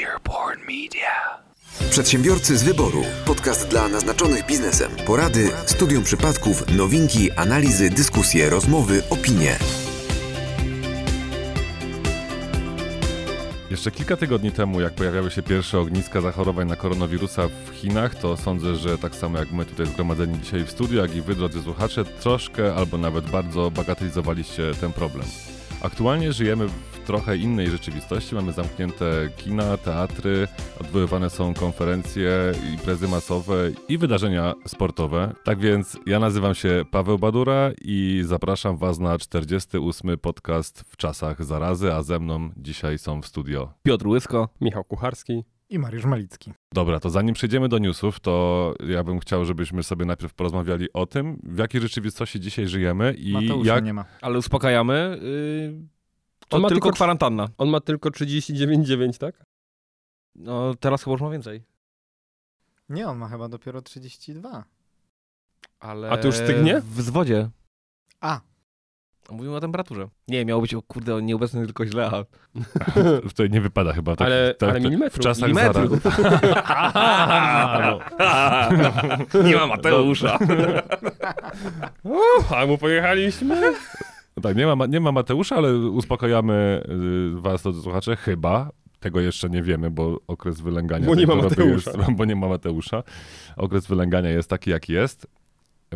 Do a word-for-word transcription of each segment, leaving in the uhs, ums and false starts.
Airborne Media. Przedsiębiorcy z wyboru. Podcast dla naznaczonych biznesem. Porady, studium przypadków, nowinki, analizy, dyskusje, rozmowy, opinie. Jeszcze kilka tygodni temu, jak pojawiały się pierwsze ogniska zachorowań na koronawirusa w Chinach, to sądzę, że tak samo jak my tutaj zgromadzeni dzisiaj w studiu, jak i wy, drodzy słuchacze, troszkę albo nawet bardzo bagatelizowaliście ten problem. Aktualnie żyjemy w trochę innej rzeczywistości, mamy zamknięte kina, teatry, odwoływane są konferencje, imprezy masowe i wydarzenia sportowe. Tak więc ja nazywam się Paweł Badura i zapraszam Was na czterdziesty ósmy podcast w czasach zarazy, a ze mną dzisiaj są w studio Piotr Łysko, Michał Kucharski i Mariusz Malicki. Dobra, to zanim przejdziemy do newsów, to ja bym chciał, żebyśmy sobie najpierw porozmawiali o tym, w jakiej rzeczywistości dzisiaj żyjemy i Mateusza jak... nie ma. Ale uspokajamy, yy, to on ma tylko kwarantanna. On ma tylko trzydzieści dziewięć przecinek dziewięć, tak? No teraz chyba już ma więcej. Nie, on ma chyba dopiero trzydzieści dwa. Ale... A to już stygnie? W zwodzie. A. Mówimy o temperaturze. Nie, miało być, o kurde, o nieobecny tylko źle, a... To nie wypada chyba tak. Ale, tak, ale milimetrów. W czasach milimetrów. Nie ma Mateusza. Uff, a mu pojechaliśmy. No tak, nie ma, nie ma Mateusza, ale uspokajamy was, drodzy słuchacze, chyba. Tego jeszcze nie wiemy, bo okres wylęgania... Bo nie ma Mateusza. Jest, bo nie ma Mateusza. Okres wylęgania jest taki, jaki jest.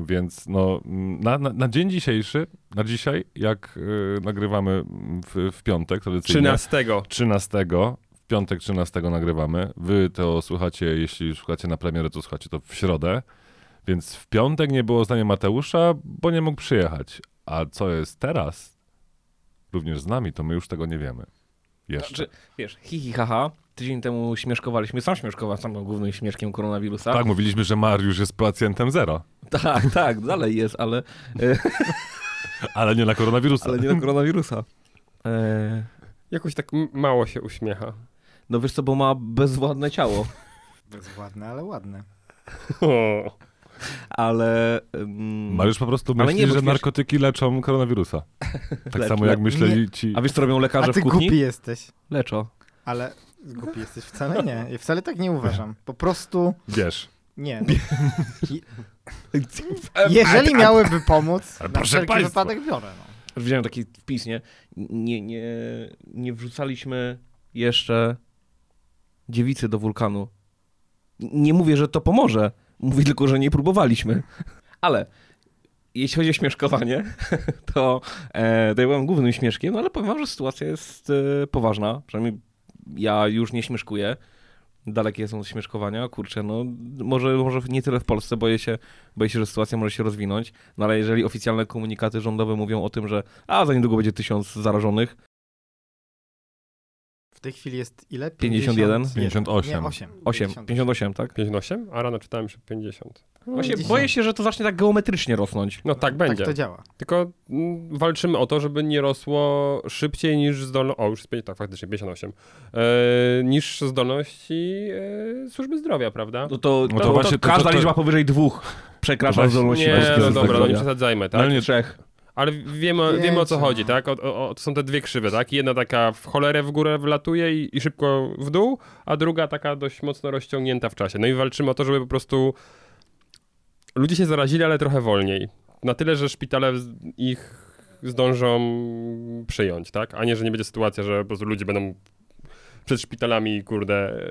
Więc no, na, na, na dzień dzisiejszy, na dzisiaj, jak yy, nagrywamy w, w piątek, tradycyjnie. trzynastego. trzynastego. W piątek trzynastego nagrywamy. Wy to słuchacie, jeśli szukacie na premierę, to słuchacie to w środę. Więc w piątek nie było z nami Mateusza, bo nie mógł przyjechać. A co jest teraz, również z nami, to my już tego nie wiemy. Jeszcze. Znaczy, wiesz, hi, hi, haha. Tydzień temu śmieszkowaliśmy, sam śmieszkowałem, sam był głównym śmieszkiem koronawirusa. Tak, mówiliśmy, że Mariusz jest pacjentem zero. Tak, tak, dalej jest, ale... ale nie na koronawirusa. Ale nie na koronawirusa. E... Jakoś tak mało się uśmiecha. No wiesz co, bo ma bezwładne ciało. Bezwładne, ale ładne. O. Ale... Um... Mariusz po prostu myśli, nie, że śmiesz... narkotyki leczą koronawirusa. Tak Lecz, samo jak myśleli nie. ci... A wiesz co robią lekarze w kuchni? A ty głupi jesteś. Leczo. Ale... Głupi jesteś, wcale nie. Ja wcale tak nie uważam. Po prostu... Wiesz. Nie. Jeżeli miałyby pomóc, na wszelki Państwa. Wypadek biorę. No. Widziałem taki wpis, nie? Nie, nie? nie wrzucaliśmy jeszcze dziewicy do wulkanu. Nie mówię, że to pomoże. Mówię tylko, że nie próbowaliśmy. Ale... Jeśli chodzi o śmieszkowanie, to, to ja byłem głównym śmieszkiem, no ale powiem wam, że sytuacja jest poważna. Przynajmniej ja już nie śmieszkuję. Dalekie jestem od śmieszkowania. Kurczę, no może, może nie tyle w Polsce, boję się, boję się, że sytuacja może się rozwinąć. No ale jeżeli oficjalne komunikaty rządowe mówią o tym, że a za niedługo będzie tysiąc zarażonych. W tej chwili jest ile? pięćdziesiąt jeden? pięćdziesiąt osiem. Nie, osiem. osiem. pięćdziesiąt osiem, tak? pięćdziesiąt osiem? A rano czytałem się pięćdziesiąt. Właśnie boję się, że to zacznie tak geometrycznie rosnąć. No tak będzie. Tak to działa. Tylko m, walczymy o to, żeby nie rosło szybciej niż zdolność... O, już jest tak faktycznie, pięćdziesiąt osiem. E, niż zdolności e, służby zdrowia, prawda? No to, no to, to, właśnie, to każda to, to, liczba powyżej dwóch przekracza zdolności. Nie, no dobra, no nie przesadzajmy, tak? Ale nie trzech. Ale wiemy, wiemy o co chodzi, tak? O, o, to są te dwie krzywe, tak? Jedna taka w cholerę w górę wlatuje i, i szybko w dół, a druga taka dość mocno rozciągnięta w czasie. No i walczymy o to, żeby po prostu ludzie się zarazili, ale trochę wolniej. Na tyle, że szpitale ich zdążą przyjąć, tak? A nie, że nie będzie sytuacja, że po prostu ludzie będą przed szpitalami, kurde,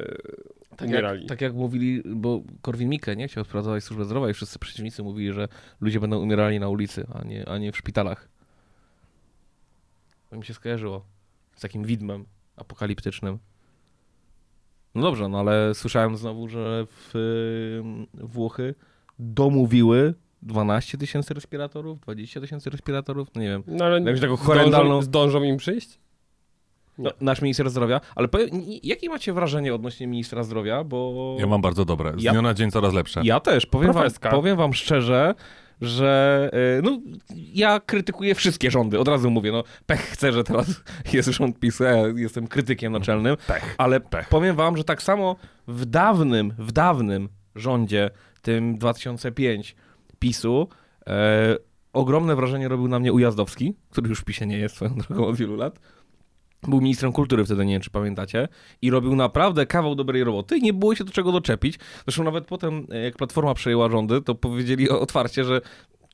tak umierali. Jak, tak jak mówili, bo Korwin-Mikke, nie? Chciał sprawdzać służbę zdrowia i wszyscy przeciwnicy mówili, że ludzie będą umierali na ulicy, a nie, a nie w szpitalach. To mi się skojarzyło z takim widmem apokaliptycznym. No dobrze, no ale słyszałem znowu, że w Włochy domówiły dwanaście tysięcy respiratorów, dwadzieścia tysięcy respiratorów, no nie wiem. No ale jakąś taką horrendalną... zdążą, zdążą im przyjść? No, nasz minister zdrowia, ale powie, jakie macie wrażenie odnośnie ministra zdrowia, bo... Ja mam bardzo dobre, z dnia ja, na dzień coraz lepsze. Ja też, powiem wam, powiem wam szczerze, że yy, no, ja krytykuję wszystkie rządy, od razu mówię, no pech chcę, że teraz jest rząd PiS, ja jestem krytykiem naczelnym, pech, ale pech. Powiem wam, że tak samo w dawnym, w dawnym rządzie, tym dwa tysiące piątym PiS-u, yy, ogromne wrażenie robił na mnie Ujazdowski, który już w PiS-ie nie jest swoją drogą od wielu lat. był ministrem kultury wtedy, nie wiem, czy pamiętacie, i robił naprawdę kawał dobrej roboty i nie było się do czego doczepić. Zresztą nawet potem, jak Platforma przejęła rządy, to powiedzieli otwarcie, że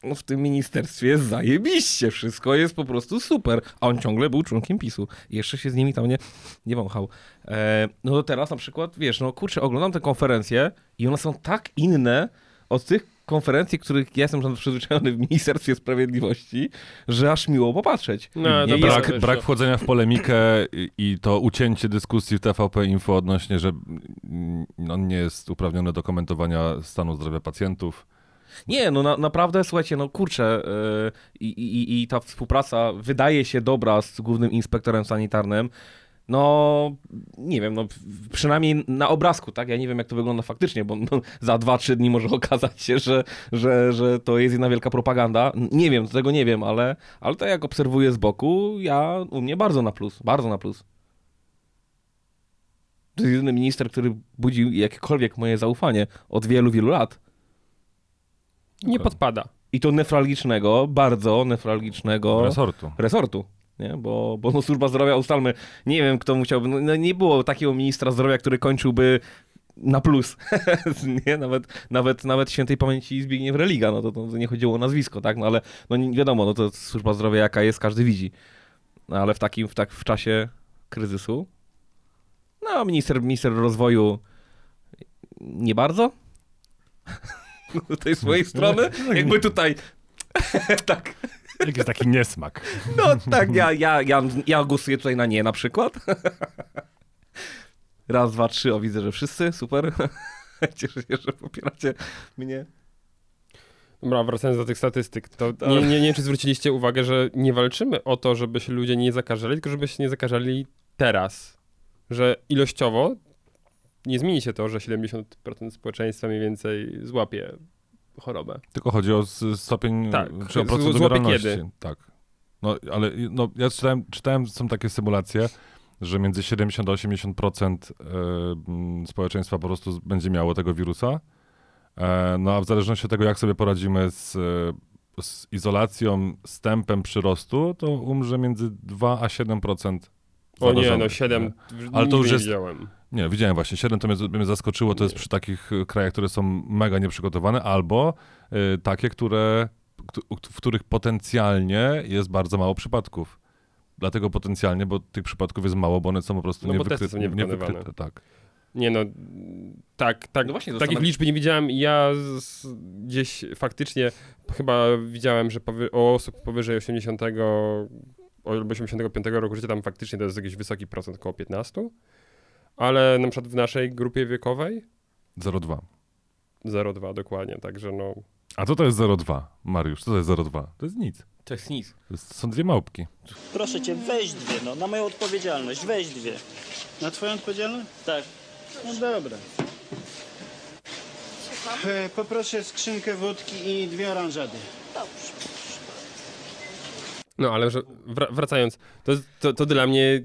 no w tym ministerstwie jest zajebiście, wszystko jest po prostu super, a on ciągle był członkiem PiSu. Jeszcze się z nimi tam nie, nie wąchał. Eee, no to teraz na przykład, wiesz, no kurczę, oglądam te konferencje i one są tak inne od tych konferencji, których ja jestem przyzwyczajony w Ministerstwie Sprawiedliwości, że aż miło popatrzeć. No, nie, brak, jest... brak wchodzenia w polemikę i to ucięcie dyskusji w T V P Info odnośnie, że on nie jest uprawniony do komentowania stanu zdrowia pacjentów. Nie, no na, naprawdę, słuchajcie, no kurczę, yy, i, i ta współpraca wydaje się dobra z głównym inspektorem sanitarnym. No, nie wiem, no przynajmniej na obrazku, tak? Ja nie wiem, jak to wygląda faktycznie, bo no, za dwa trzy dni może okazać się, że, że, że to jest jedna wielka propaganda. Nie wiem, tego nie wiem, ale, ale to jak obserwuję z boku, ja u mnie bardzo na plus, bardzo na plus. To jest jedyny minister, który budził jakiekolwiek moje zaufanie od wielu, wielu lat. Nie podpada. I to nefralgicznego, bardzo nefralgicznego... Resortu. Resortu. Nie? Bo, bo no, służba zdrowia, ustalmy, nie wiem, kto musiałby, no, nie było takiego ministra zdrowia, który kończyłby na plus, nie? Nawet, nawet, nawet świętej pamięci Zbigniew Religa, no to, to nie chodziło o nazwisko, tak? No ale no, nie wiadomo, no to służba zdrowia jaka jest, każdy widzi, no, ale w takim, w, tak, w czasie kryzysu, no minister, minister rozwoju nie bardzo, z tej swojej strony, jakby tutaj, tak. Jak jest taki niesmak. No tak, ja, ja, ja, ja głosuję tutaj na nie na przykład. Raz, dwa, trzy, o widzę, że wszyscy, super. Cieszę się, że popieracie mnie. Dobra, wracając do tych statystyk, to nie, nie, nie wiem, czy zwróciliście uwagę, że nie walczymy o to, żeby się ludzie nie zakażali, tylko żeby się nie zakażali teraz. Że ilościowo nie zmieni się to, że siedemdziesiąt procent społeczeństwa mniej więcej złapie chorobę. Tylko chodzi o stopień, tak, czy o proces dobieralności. Kiedy? Tak. No, ale no, ja czytałem, czytałem, są takie symulacje, że między siedemdziesiąt a osiemdziesiąt procent społeczeństwa po prostu będzie miało tego wirusa. No a w zależności od tego, jak sobie poradzimy z, z izolacją, z tempem przyrostu, to umrze między dwa a siedem procent. O nie, no siedem ale to już jest, widziałem. Nie, widziałem właśnie. siedem to mnie, mnie zaskoczyło. To nie jest przy takich krajach, które są mega nieprzygotowane, albo y, takie, które, w których potencjalnie jest bardzo mało przypadków. Dlatego potencjalnie, bo tych przypadków jest mało, bo one są po prostu no niewykryte. Nie, niewykryte, tak. Nie no, tak, tak no właśnie, takich same... liczb nie widziałem. Ja z, z, gdzieś faktycznie chyba widziałem, że powy, o osób powyżej osiemdziesiąt albo osiemdziesiątego piątego roku życia tam faktycznie to jest jakiś wysoki procent, około piętnaście, ale na przykład w naszej grupie wiekowej? zero przecinek dwa dokładnie, także no... A co to jest zero przecinek dwa, Mariusz? Co to jest zero przecinek dwa? To jest nic. To jest nic. To jest, są dwie małpki. Proszę cię, weź dwie, no, na moją odpowiedzialność, weź dwie. Na twoją odpowiedzialność? Tak. No dobra. E, poproszę skrzynkę wódki i dwie oranżady. Dobrze. No ale że wracając, to, to, to dla mnie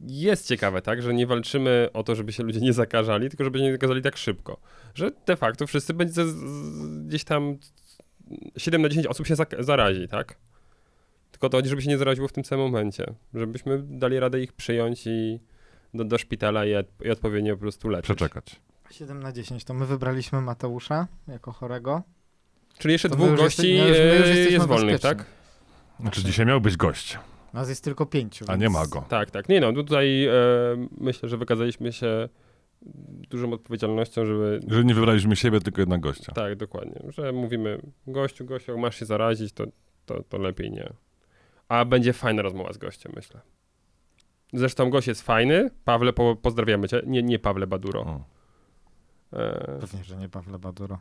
jest ciekawe, tak, że nie walczymy o to, żeby się ludzie nie zakażali, tylko żeby nie zakażali tak szybko, że de facto wszyscy będzie gdzieś tam siedem na dziesięć osób się zarazi, tak? Tylko to chodzi, żeby się nie zaraziło w tym samym momencie, żebyśmy dali radę ich przyjąć i do, do szpitala i, ad, i odpowiednio po prostu leczyć. Przeczekać. siedem na dziesięć to my wybraliśmy Mateusza jako chorego. Czyli jeszcze to dwóch gości jesteś, jest wolnych, tak? Znaczy dzisiaj miał być gość. Nas jest tylko pięciu. Więc... A nie ma go. Tak, tak. Nie no, tutaj e, myślę, że wykazaliśmy się dużą odpowiedzialnością, żeby... Że nie wybraliśmy siebie, tylko jednak gościa. Tak, dokładnie. Że mówimy, gościu, gościu, masz się zarazić, to, to, to lepiej nie. A będzie fajna rozmowa z gościem, myślę. Zresztą gość jest fajny. Pawle, po, pozdrawiamy cię. Nie, nie Pawle Baduro. E... Pewnie, że nie Pawle Baduro.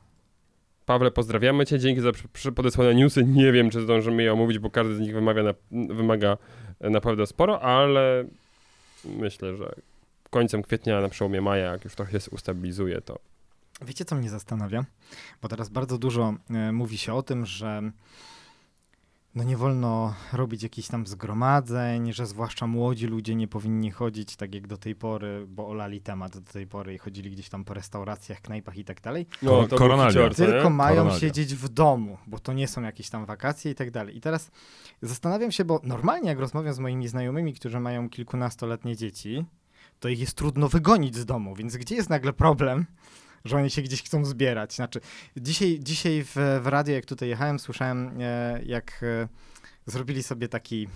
Pawle, pozdrawiamy cię, dzięki za podesłane newsy. Nie wiem, czy zdążymy je omówić, bo każdy z nich wymawia na, wymaga naprawdę sporo, ale myślę, że końcem kwietnia, na przełomie maja, jak już trochę się ustabilizuje, to... Wiecie, co mnie zastanawia? Bo teraz bardzo dużo y, mówi się o tym, że no nie wolno robić jakichś tam zgromadzeń, że zwłaszcza młodzi ludzie nie powinni chodzić tak jak do tej pory, bo olali temat do tej pory i chodzili gdzieś tam po restauracjach, knajpach i tak dalej. No, to koronalia. Tylko nie? mają koronalia. siedzieć w domu, bo to nie są jakieś tam wakacje i tak dalej. I teraz zastanawiam się, bo normalnie jak rozmawiam z moimi znajomymi, którzy mają kilkunastoletnie dzieci, to ich jest trudno wygonić z domu, więc gdzie jest nagle problem, że oni się gdzieś chcą zbierać. Znaczy, dzisiaj, dzisiaj w, w radiu, jak tutaj jechałem, słyszałem, e, jak e, zrobili sobie taki,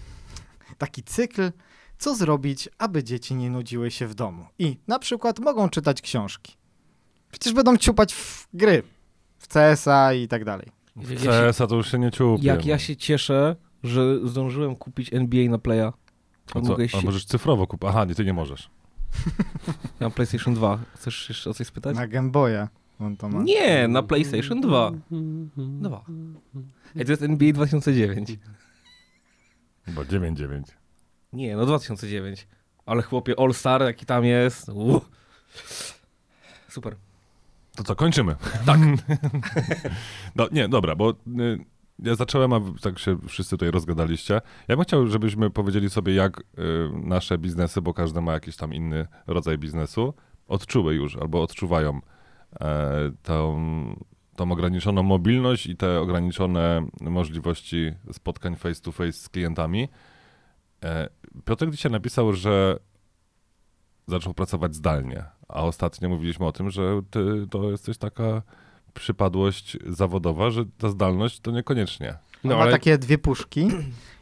taki cykl, co zrobić, aby dzieci nie nudziły się w domu. I na przykład mogą czytać książki. Przecież będą ciupać w gry, w C S A i tak dalej. W C S A to już się nie ciupię. Jak ja się cieszę, że zdążyłem kupić N B A na Playa. A, co? Się... A możesz cyfrowo kupić. Aha, nie, ty nie możesz. Na PlayStation dwa. Chcesz jeszcze o coś spytać? Na Game Boya. On to ma. Nie, na PlayStation dwa. dwa. Ej, to jest N B A dwa tysiące dziewięć. Chyba dziewięć dziewięć. Nie, no dwa tysiące dziewięć. Ale chłopie, All Star, jaki tam jest. Uu. Super. To co, kończymy. Tak. No, nie, dobra, bo... Y- Ja zacząłem, a tak się wszyscy tutaj rozgadaliście. Ja bym chciał, żebyśmy powiedzieli sobie, jak y, nasze biznesy, bo każdy ma jakiś tam inny rodzaj biznesu, odczuły już albo odczuwają e, tą, tą ograniczoną mobilność i te ograniczone możliwości spotkań face to face z klientami. E, Piotrek dzisiaj napisał, że zaczął pracować zdalnie, a ostatnio mówiliśmy o tym, że ty to jesteś taka... przypadłość zawodowa, że ta zdalność to niekoniecznie. No, ma ale... takie dwie puszki.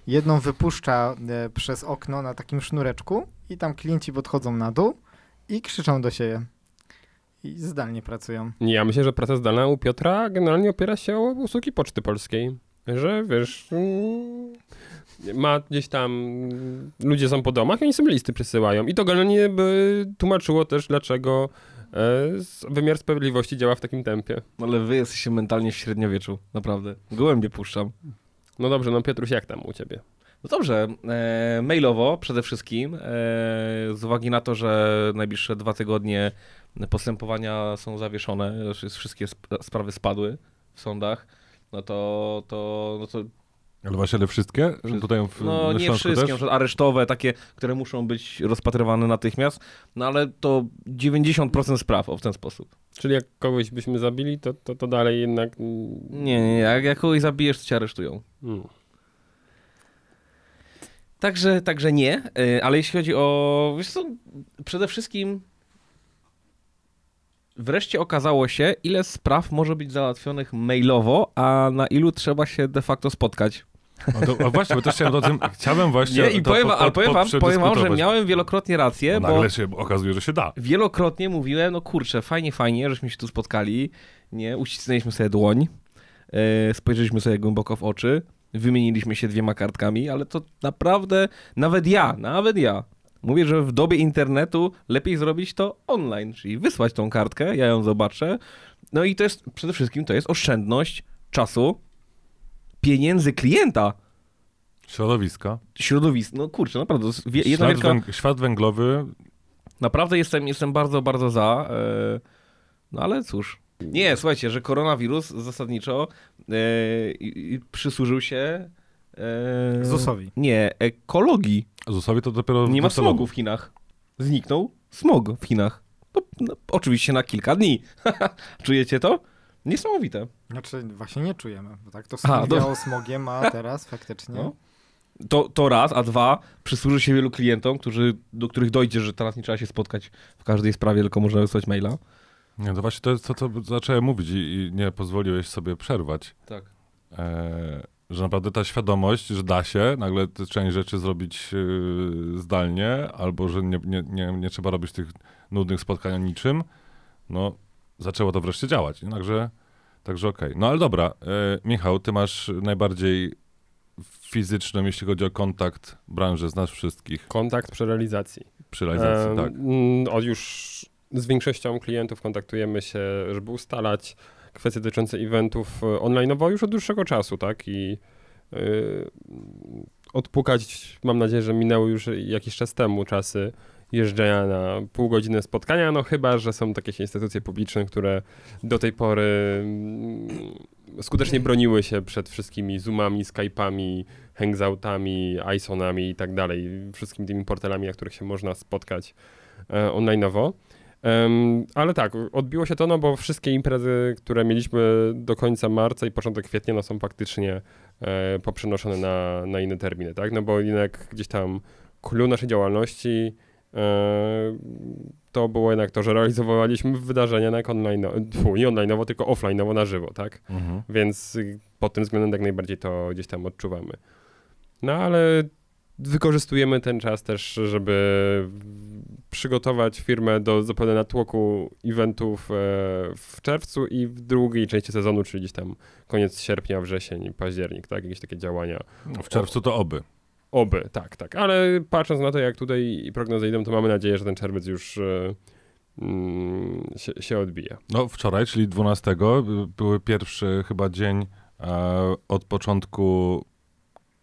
Jedną wypuszcza e, przez okno na takim sznureczku i tam klienci podchodzą na dół i krzyczą do siebie. I zdalnie pracują. Ja myślę, że praca zdalna u Piotra generalnie opiera się o usługi Poczty Polskiej. Że wiesz... Mm... ma gdzieś tam, ludzie są po domach i oni sobie listy przesyłają. I to generalnie by tłumaczyło też, dlaczego e, wymiar sprawiedliwości działa w takim tempie. Ale wy jesteście mentalnie w średniowieczu, naprawdę. Gołębie puszczam. No dobrze, no Piotruś, jak tam u ciebie? No dobrze, e, mailowo przede wszystkim, e, z uwagi na to, że najbliższe dwa tygodnie postępowania są zawieszone, wszystkie sp- sprawy spadły w sądach, no to... to, no to Ale właśnie, ale wszystkie? Tutaj w, no nie wszystkie, też? Aresztowe, takie, które muszą być rozpatrywane natychmiast, no ale to dziewięćdziesiąt procent spraw o w ten sposób. Czyli jak kogoś byśmy zabili, to, to, to dalej jednak... Nie, nie, jak, jak kogoś zabijesz, to cię aresztują. Hmm. Także, także nie, ale jeśli chodzi o... Wiesz co, przede wszystkim wreszcie okazało się, ile spraw może być załatwionych mailowo, a na ilu trzeba się de facto spotkać. A, to, a właśnie, bo też chciałem o tym, chciałem właśnie Nie, i to powiem, po, po, ale powiem, wam, powiem wam, że miałem wielokrotnie rację, no, bo... Nagle się okazuje, że się da. Wielokrotnie mówiłem, no kurczę, fajnie, fajnie, żeśmy się tu spotkali, nie, uścisnęliśmy sobie dłoń, yy, spojrzeliśmy sobie głęboko w oczy, wymieniliśmy się dwiema kartkami, ale to naprawdę, nawet ja, nawet ja, mówię, że w dobie internetu lepiej zrobić to online, czyli wysłać tą kartkę, ja ją zobaczę. No i to jest, przede wszystkim to jest oszczędność czasu, pieniędzy klienta. Środowiska. Środowisko, no kurczę, naprawdę. Jedna wielka... węg... Świat węglowy. Naprawdę jestem, jestem bardzo, bardzo za, yy... no ale cóż. Nie, słuchajcie, że koronawirus zasadniczo yy... przysłużył się... Eee, zusowi. Nie, ekologii. Zusowi to dopiero... Nie ma smogu w Chinach. Zniknął smog w Chinach. No, no, oczywiście na kilka dni. Czujecie to? Niesamowite. Znaczy właśnie nie czujemy, bo tak to smog do... smogiem, a teraz faktycznie... No. To, to raz, a dwa, przysłuży się wielu klientom, którzy, do których dojdzie, że teraz nie trzeba się spotkać w każdej sprawie, tylko można wysłać maila. Nie, to właśnie to jest to, co zacząłem mówić i, i nie pozwoliłeś sobie przerwać. Tak. Eee... Że naprawdę ta świadomość, że da się nagle część rzeczy zrobić yy, zdalnie, albo że nie, nie, nie, nie trzeba robić tych nudnych spotkań o niczym, no zaczęło to wreszcie działać. Jednakże, także okej. Okay. No ale dobra, yy, Michał, ty masz najbardziej fizyczną, jeśli chodzi o kontakt branży, znasz wszystkich. Kontakt przy realizacji. Przy realizacji, e, tak. Od już z większością klientów kontaktujemy się, żeby ustalać kwestie dotyczące eventów online'owo już od dłuższego czasu, tak? I yy, odpukać, mam nadzieję, że minęły już jakiś czas temu czasy jeżdżenia na pół godziny spotkania, no chyba, że są takie instytucje publiczne, które do tej pory skutecznie broniły się przed wszystkimi Zoomami, Skype'ami, Hangzoutami, iSonami i tak dalej. Wszystkimi tymi portalami, na których się można spotkać e, online'owo. Um, ale tak, odbiło się to, no bo wszystkie imprezy, które mieliśmy do końca marca i początek kwietnia, no są faktycznie e, poprzenoszone na, na inne terminy, tak? No bo jednak gdzieś tam clue naszej działalności e, to było jednak to, że realizowaliśmy wydarzenia na online, tfu, nie online'owo, tylko offline'owo na żywo, tak? Mhm. Więc pod tym względem tak najbardziej to gdzieś tam odczuwamy. No ale wykorzystujemy ten czas też, żeby przygotować firmę do zupełnie natłoku eventów w czerwcu i w drugiej części sezonu, czyli gdzieś tam koniec sierpnia, wrzesień, październik, tak? Jakieś takie działania. No w czerwcu to oby. Oby, tak, tak. Ale patrząc na to, jak tutaj prognozy idą, to mamy nadzieję, że ten czerwiec już mm, się, się odbija. No wczoraj, czyli dwunastego, był pierwszy chyba dzień e, od początku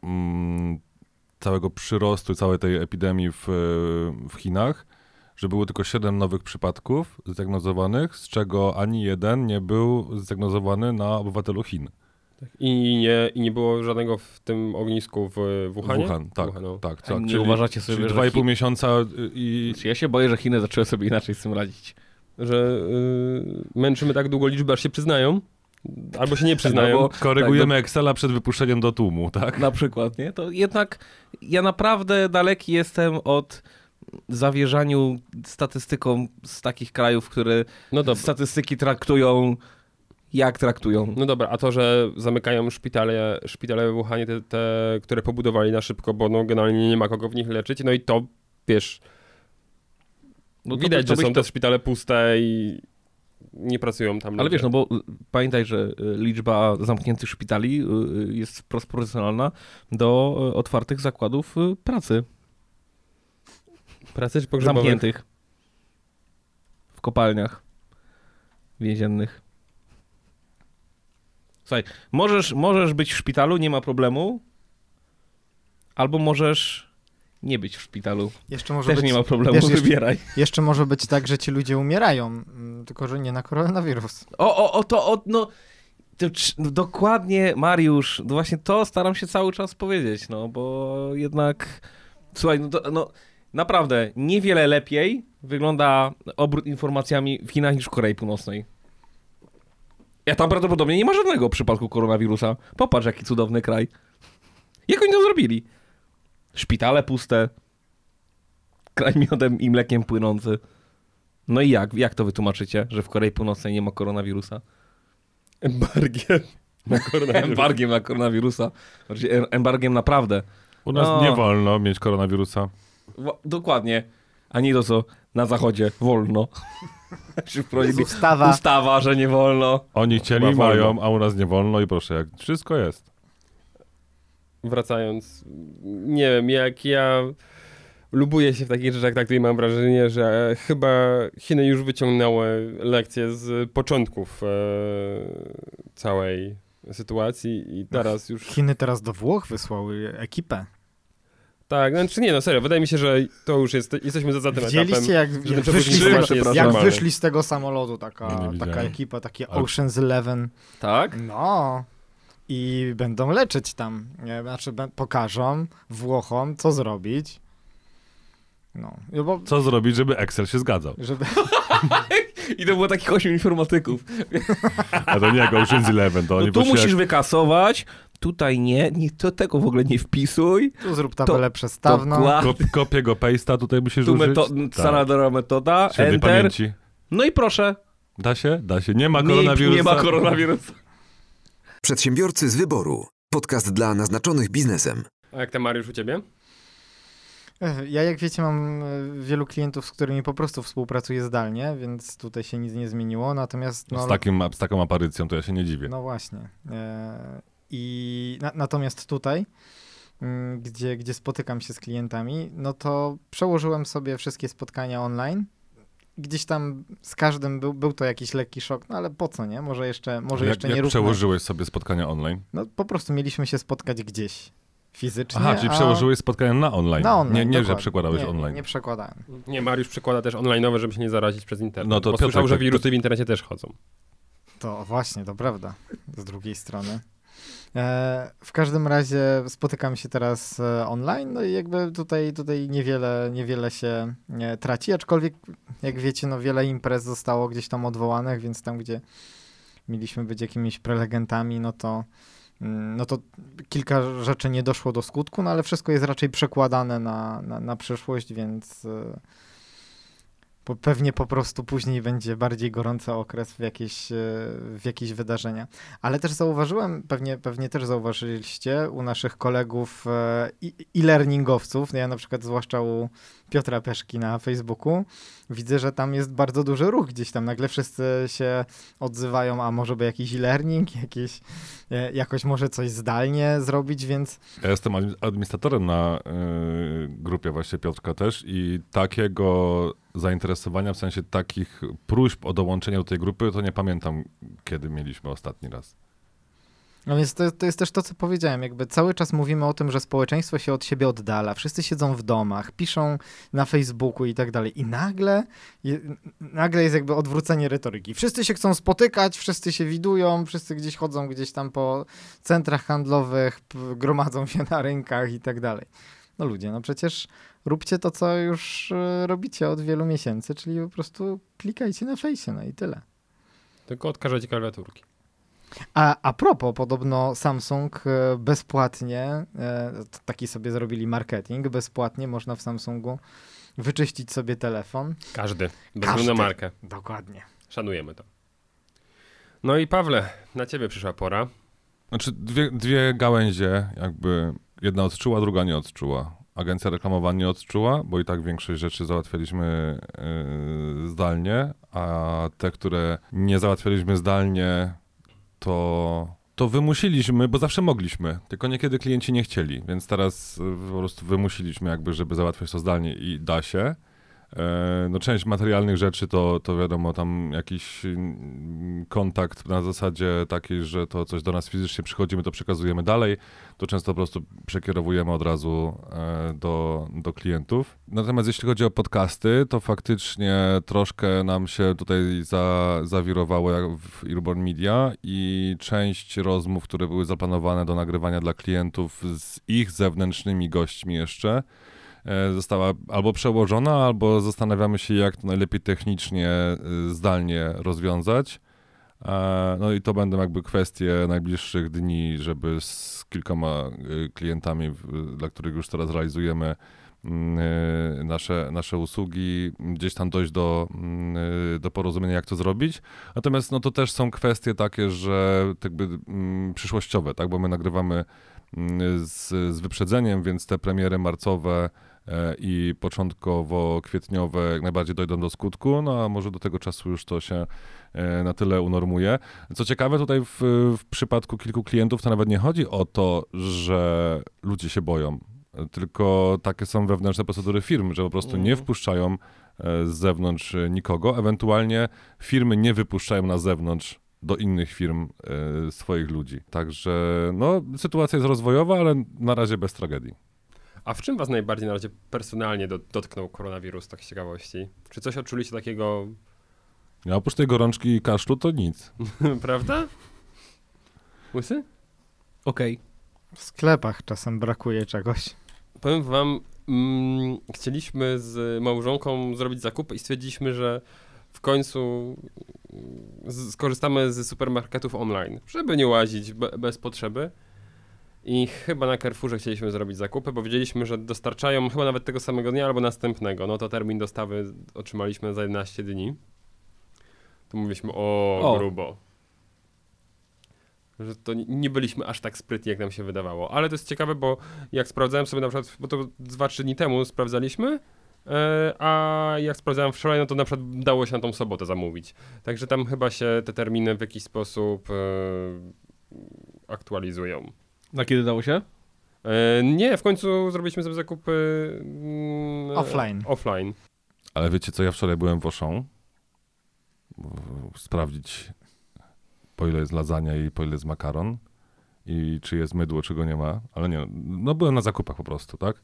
mm, całego przyrostu, całej tej epidemii w, w Chinach, że było tylko siedem nowych przypadków zdiagnozowanych, z czego ani jeden nie był zdiagnozowany na obywatelu Chin. I nie, i nie było żadnego w tym ognisku w Wuhanie? Wuhan, tak. Wuhan, no. tak, tak. Nie czyli, uważacie sobie, czyli że dwa i pół Chin... miesiąca i... Znaczy ja się boję, że Chiny zaczęły sobie inaczej z tym radzić. Że yy, męczymy tak długo liczby, aż się przyznają. Albo się nie przyznają. No bo, korygujemy tak, do... Excela przed wypuszczeniem do tłumu, tak? Na przykład, nie? To jednak ja naprawdę daleki jestem od zawierzaniu statystyką z takich krajów, które no statystyki traktują jak traktują. No dobra, a to, że zamykają szpitale, szpitale w Wuhanie, te, te, które pobudowali na szybko, bo no generalnie nie ma kogo w nich leczyć, no i to, wiesz, no to widać, to, to że są to... te szpitale puste i nie pracują tam. Ale ludzie. Wiesz, no bo pamiętaj, że liczba zamkniętych szpitali jest wprost proporcjonalna do otwartych zakładów pracy. Pracy czy pogrzebowych? Zamkniętych. W kopalniach więziennych. Słuchaj, możesz, możesz być w szpitalu, nie ma problemu, albo możesz nie być w szpitalu. Jeszcze może Też być, nie ma problemu, wiesz, wybieraj. Jeszcze, jeszcze może być tak, że ci ludzie umierają, tylko że nie na koronawirus. O, o, o, to, o, no, to, no dokładnie, Mariusz, no właśnie to staram się cały czas powiedzieć, no, bo jednak, słuchaj, no, to, no naprawdę niewiele lepiej wygląda obrót informacjami w Chinach niż w Korei Północnej. Ja tam prawdopodobnie nie ma żadnego przypadku koronawirusa. Popatrz, jaki cudowny kraj. Jak oni to zrobili? Szpitale puste, kraj miodem i mlekiem płynący. No i jak? Jak to wytłumaczycie, że w Korei Północnej nie ma koronawirusa? Embargiem na koronawirusa. Embargiem na koronawirusa. Znaczy, embargiem naprawdę. U nas no. nie wolno mieć koronawirusa. Wo- dokładnie. A nie to co na zachodzie wolno. Ustawa. Ustawa, że nie wolno. Oni chcieli, mają, a u nas nie wolno i proszę, jak wszystko jest. Wracając, nie wiem, jak ja lubuję się w takich rzeczach, tak, i mam wrażenie, że chyba Chiny już wyciągnęły lekcje z początków e, całej sytuacji i teraz już... Chiny teraz do Włoch wysłały ekipę. Tak, no, czy nie, no serio, wydaje mi się, że to już jest, jesteśmy za, za tym Widzieliście, etapem. Widzieliście, jak, jak, wyszli, jak wyszli z tego samolotu taka, nie, nie taka ekipa, takie Ocean's Eleven. Tak? No. I będą leczyć tam. Znaczy, pokażą Włochom, co zrobić. No. Bo... Co zrobić, żeby Excel się zgadzał. Żeby... I to było takich ośmiu informatyków. A to nie jak Ocean's Eleven. To no, oni tu musisz jak... wykasować... Tutaj nie, nie, to tego w ogóle nie wpisuj. Tu zrób tabelę przestawną. Kop, kopię go paste'a, tutaj musisz tu użyć. Sanadora metoda, Świętej enter. Pamięci. No i proszę. Da się? Da się. Nie ma koronawirusa. Nie, nie ma koronawirusa. Przedsiębiorcy z wyboru. Podcast dla naznaczonych biznesem. A jak tam, Mariusz, u ciebie? Ja, jak wiecie, mam wielu klientów, z którymi po prostu współpracuję zdalnie, więc tutaj się nic nie zmieniło, natomiast... No, z, takim, z taką aparycją to ja się nie dziwię. No właśnie. E... I na, natomiast tutaj, gdzie, gdzie spotykam się z klientami, no to przełożyłem sobie wszystkie spotkania online. Gdzieś tam z każdym był, był to jakiś lekki szok, no ale po co, nie? Może jeszcze, może jeszcze nie róbmy. Jak przełożyłeś sobie spotkania online? No po prostu mieliśmy się spotkać gdzieś fizycznie. Aha, czyli a... przełożyłeś spotkania na online. Na online nie, nie że przekładałeś nie, online. Nie, nie przekładałem. Nie, Mariusz przekłada też online'owe, żeby się nie zarazić przez internet. No to Piotrze, słyszał, że wirusy w internecie też chodzą. To właśnie, to prawda, z drugiej strony. W każdym razie spotykamy się teraz online, no i jakby tutaj, tutaj niewiele, niewiele się traci, aczkolwiek jak wiecie, no wiele imprez zostało gdzieś tam odwołanych, więc tam, gdzie mieliśmy być jakimiś prelegentami, no to, no to kilka rzeczy nie doszło do skutku, no ale wszystko jest raczej przekładane na, na, na przyszłość, więc pewnie po prostu później będzie bardziej gorący okres w jakieś, w jakieś wydarzenia. Ale też zauważyłem, pewnie, pewnie też zauważyliście u naszych kolegów e-learningowców, ja na przykład zwłaszcza u Piotra Peszki na Facebooku, widzę, że tam jest bardzo duży ruch gdzieś tam. Nagle wszyscy się odzywają, a może by jakiś e-learning, jakiś, jakoś może coś zdalnie zrobić, więc... Ja jestem administratorem na yy, grupie właśnie Piotrka też i takiego zainteresowania, w sensie takich próśb o dołączenie do tej grupy, to nie pamiętam, kiedy mieliśmy ostatni raz. No więc to, to jest też to, co powiedziałem, jakby cały czas mówimy o tym, że społeczeństwo się od siebie oddala, wszyscy siedzą w domach, piszą na Facebooku i tak dalej i nagle, je, nagle jest jakby odwrócenie retoryki. Wszyscy się chcą spotykać, wszyscy się widują, wszyscy gdzieś chodzą gdzieś tam po centrach handlowych, gromadzą się na rynkach i tak dalej. No ludzie, no przecież róbcie to, co już robicie od wielu miesięcy, czyli po prostu klikajcie na fejsie, no i tyle. Tylko odkażecie klawiaturki. A, a propos, podobno Samsung bezpłatnie, taki sobie zrobili marketing, bezpłatnie można w Samsungu wyczyścić sobie telefon. Każdy, bez względu na markę. Dokładnie. Szanujemy to. No i Pawle, na ciebie przyszła pora. Znaczy dwie, dwie gałęzie jakby... Jedna odczuła, druga nie odczuła. Agencja reklamowa nie odczuła, bo i tak większość rzeczy załatwialiśmy yy, zdalnie, a te, które nie załatwialiśmy zdalnie, to, to wymusiliśmy, bo zawsze mogliśmy, tylko niekiedy klienci nie chcieli, więc teraz yy, po prostu wymusiliśmy jakby, żeby załatwiać to zdalnie i da się. Yy, no część materialnych rzeczy to, to wiadomo, tam jakiś yy, kontakt na zasadzie takiej, że to coś do nas fizycznie przychodzimy, to przekazujemy dalej, to często po prostu przekierowujemy od razu yy, do, do klientów. Natomiast jeśli chodzi o podcasty, to faktycznie troszkę nam się tutaj za, zawirowało jak w Airborne Media i część rozmów, które były zaplanowane do nagrywania dla klientów z ich zewnętrznymi gośćmi jeszcze, została albo przełożona, albo zastanawiamy się, jak to najlepiej technicznie, zdalnie rozwiązać. No i to będą jakby kwestie najbliższych dni, żeby z kilkoma klientami, dla których już teraz realizujemy nasze, nasze usługi, gdzieś tam dojść do, do porozumienia, jak to zrobić. Natomiast no to też są kwestie takie, że jakby przyszłościowe, tak, bo my nagrywamy Z, z wyprzedzeniem, więc te premiery marcowe i początkowo-kwietniowe jak najbardziej dojdą do skutku, no a może do tego czasu już to się na tyle unormuje. Co ciekawe, tutaj w, w przypadku kilku klientów to nawet nie chodzi o to, że ludzie się boją, tylko takie są wewnętrzne procedury firm, że po prostu nie wpuszczają z zewnątrz nikogo, ewentualnie firmy nie wypuszczają na zewnątrz do innych firm y, swoich ludzi. Także no, sytuacja jest rozwojowa, ale na razie bez tragedii. A w czym was najbardziej na razie personalnie do, dotknął koronawirus, tak z ciekawości? Czy coś odczuliście takiego... Ja oprócz tej gorączki i kaszlu to nic. Prawda? Łysy? Okej. Okay. W sklepach czasem brakuje czegoś. Powiem wam, mm, chcieliśmy z małżonką zrobić zakupy i stwierdziliśmy, że w końcu z, skorzystamy z supermarketów online, żeby nie łazić be, bez potrzeby. I chyba na Carrefourze chcieliśmy zrobić zakupy, bo wiedzieliśmy, że dostarczają chyba nawet tego samego dnia albo następnego. No to termin dostawy otrzymaliśmy za jedenaście dni. Tu mówiliśmy o, o. grubo. Że to nie byliśmy aż tak sprytni, jak nam się wydawało. Ale to jest ciekawe, bo jak sprawdzałem sobie na przykład, bo to dwa trzy dni temu sprawdzaliśmy, a jak sprawdzałem wczoraj, no to na przykład dało się na tą sobotę zamówić. Także tam chyba się te terminy w jakiś sposób yy, aktualizują. Na kiedy dało się? Yy, nie, w końcu zrobiliśmy sobie zakupy yy, offline. offline. Ale wiecie co, ja wczoraj byłem w Auchan. Sprawdzić, po ile jest lasagna i po ile jest makaron. I czy jest mydło, czy go nie ma. Ale nie, no byłem na zakupach po prostu, tak?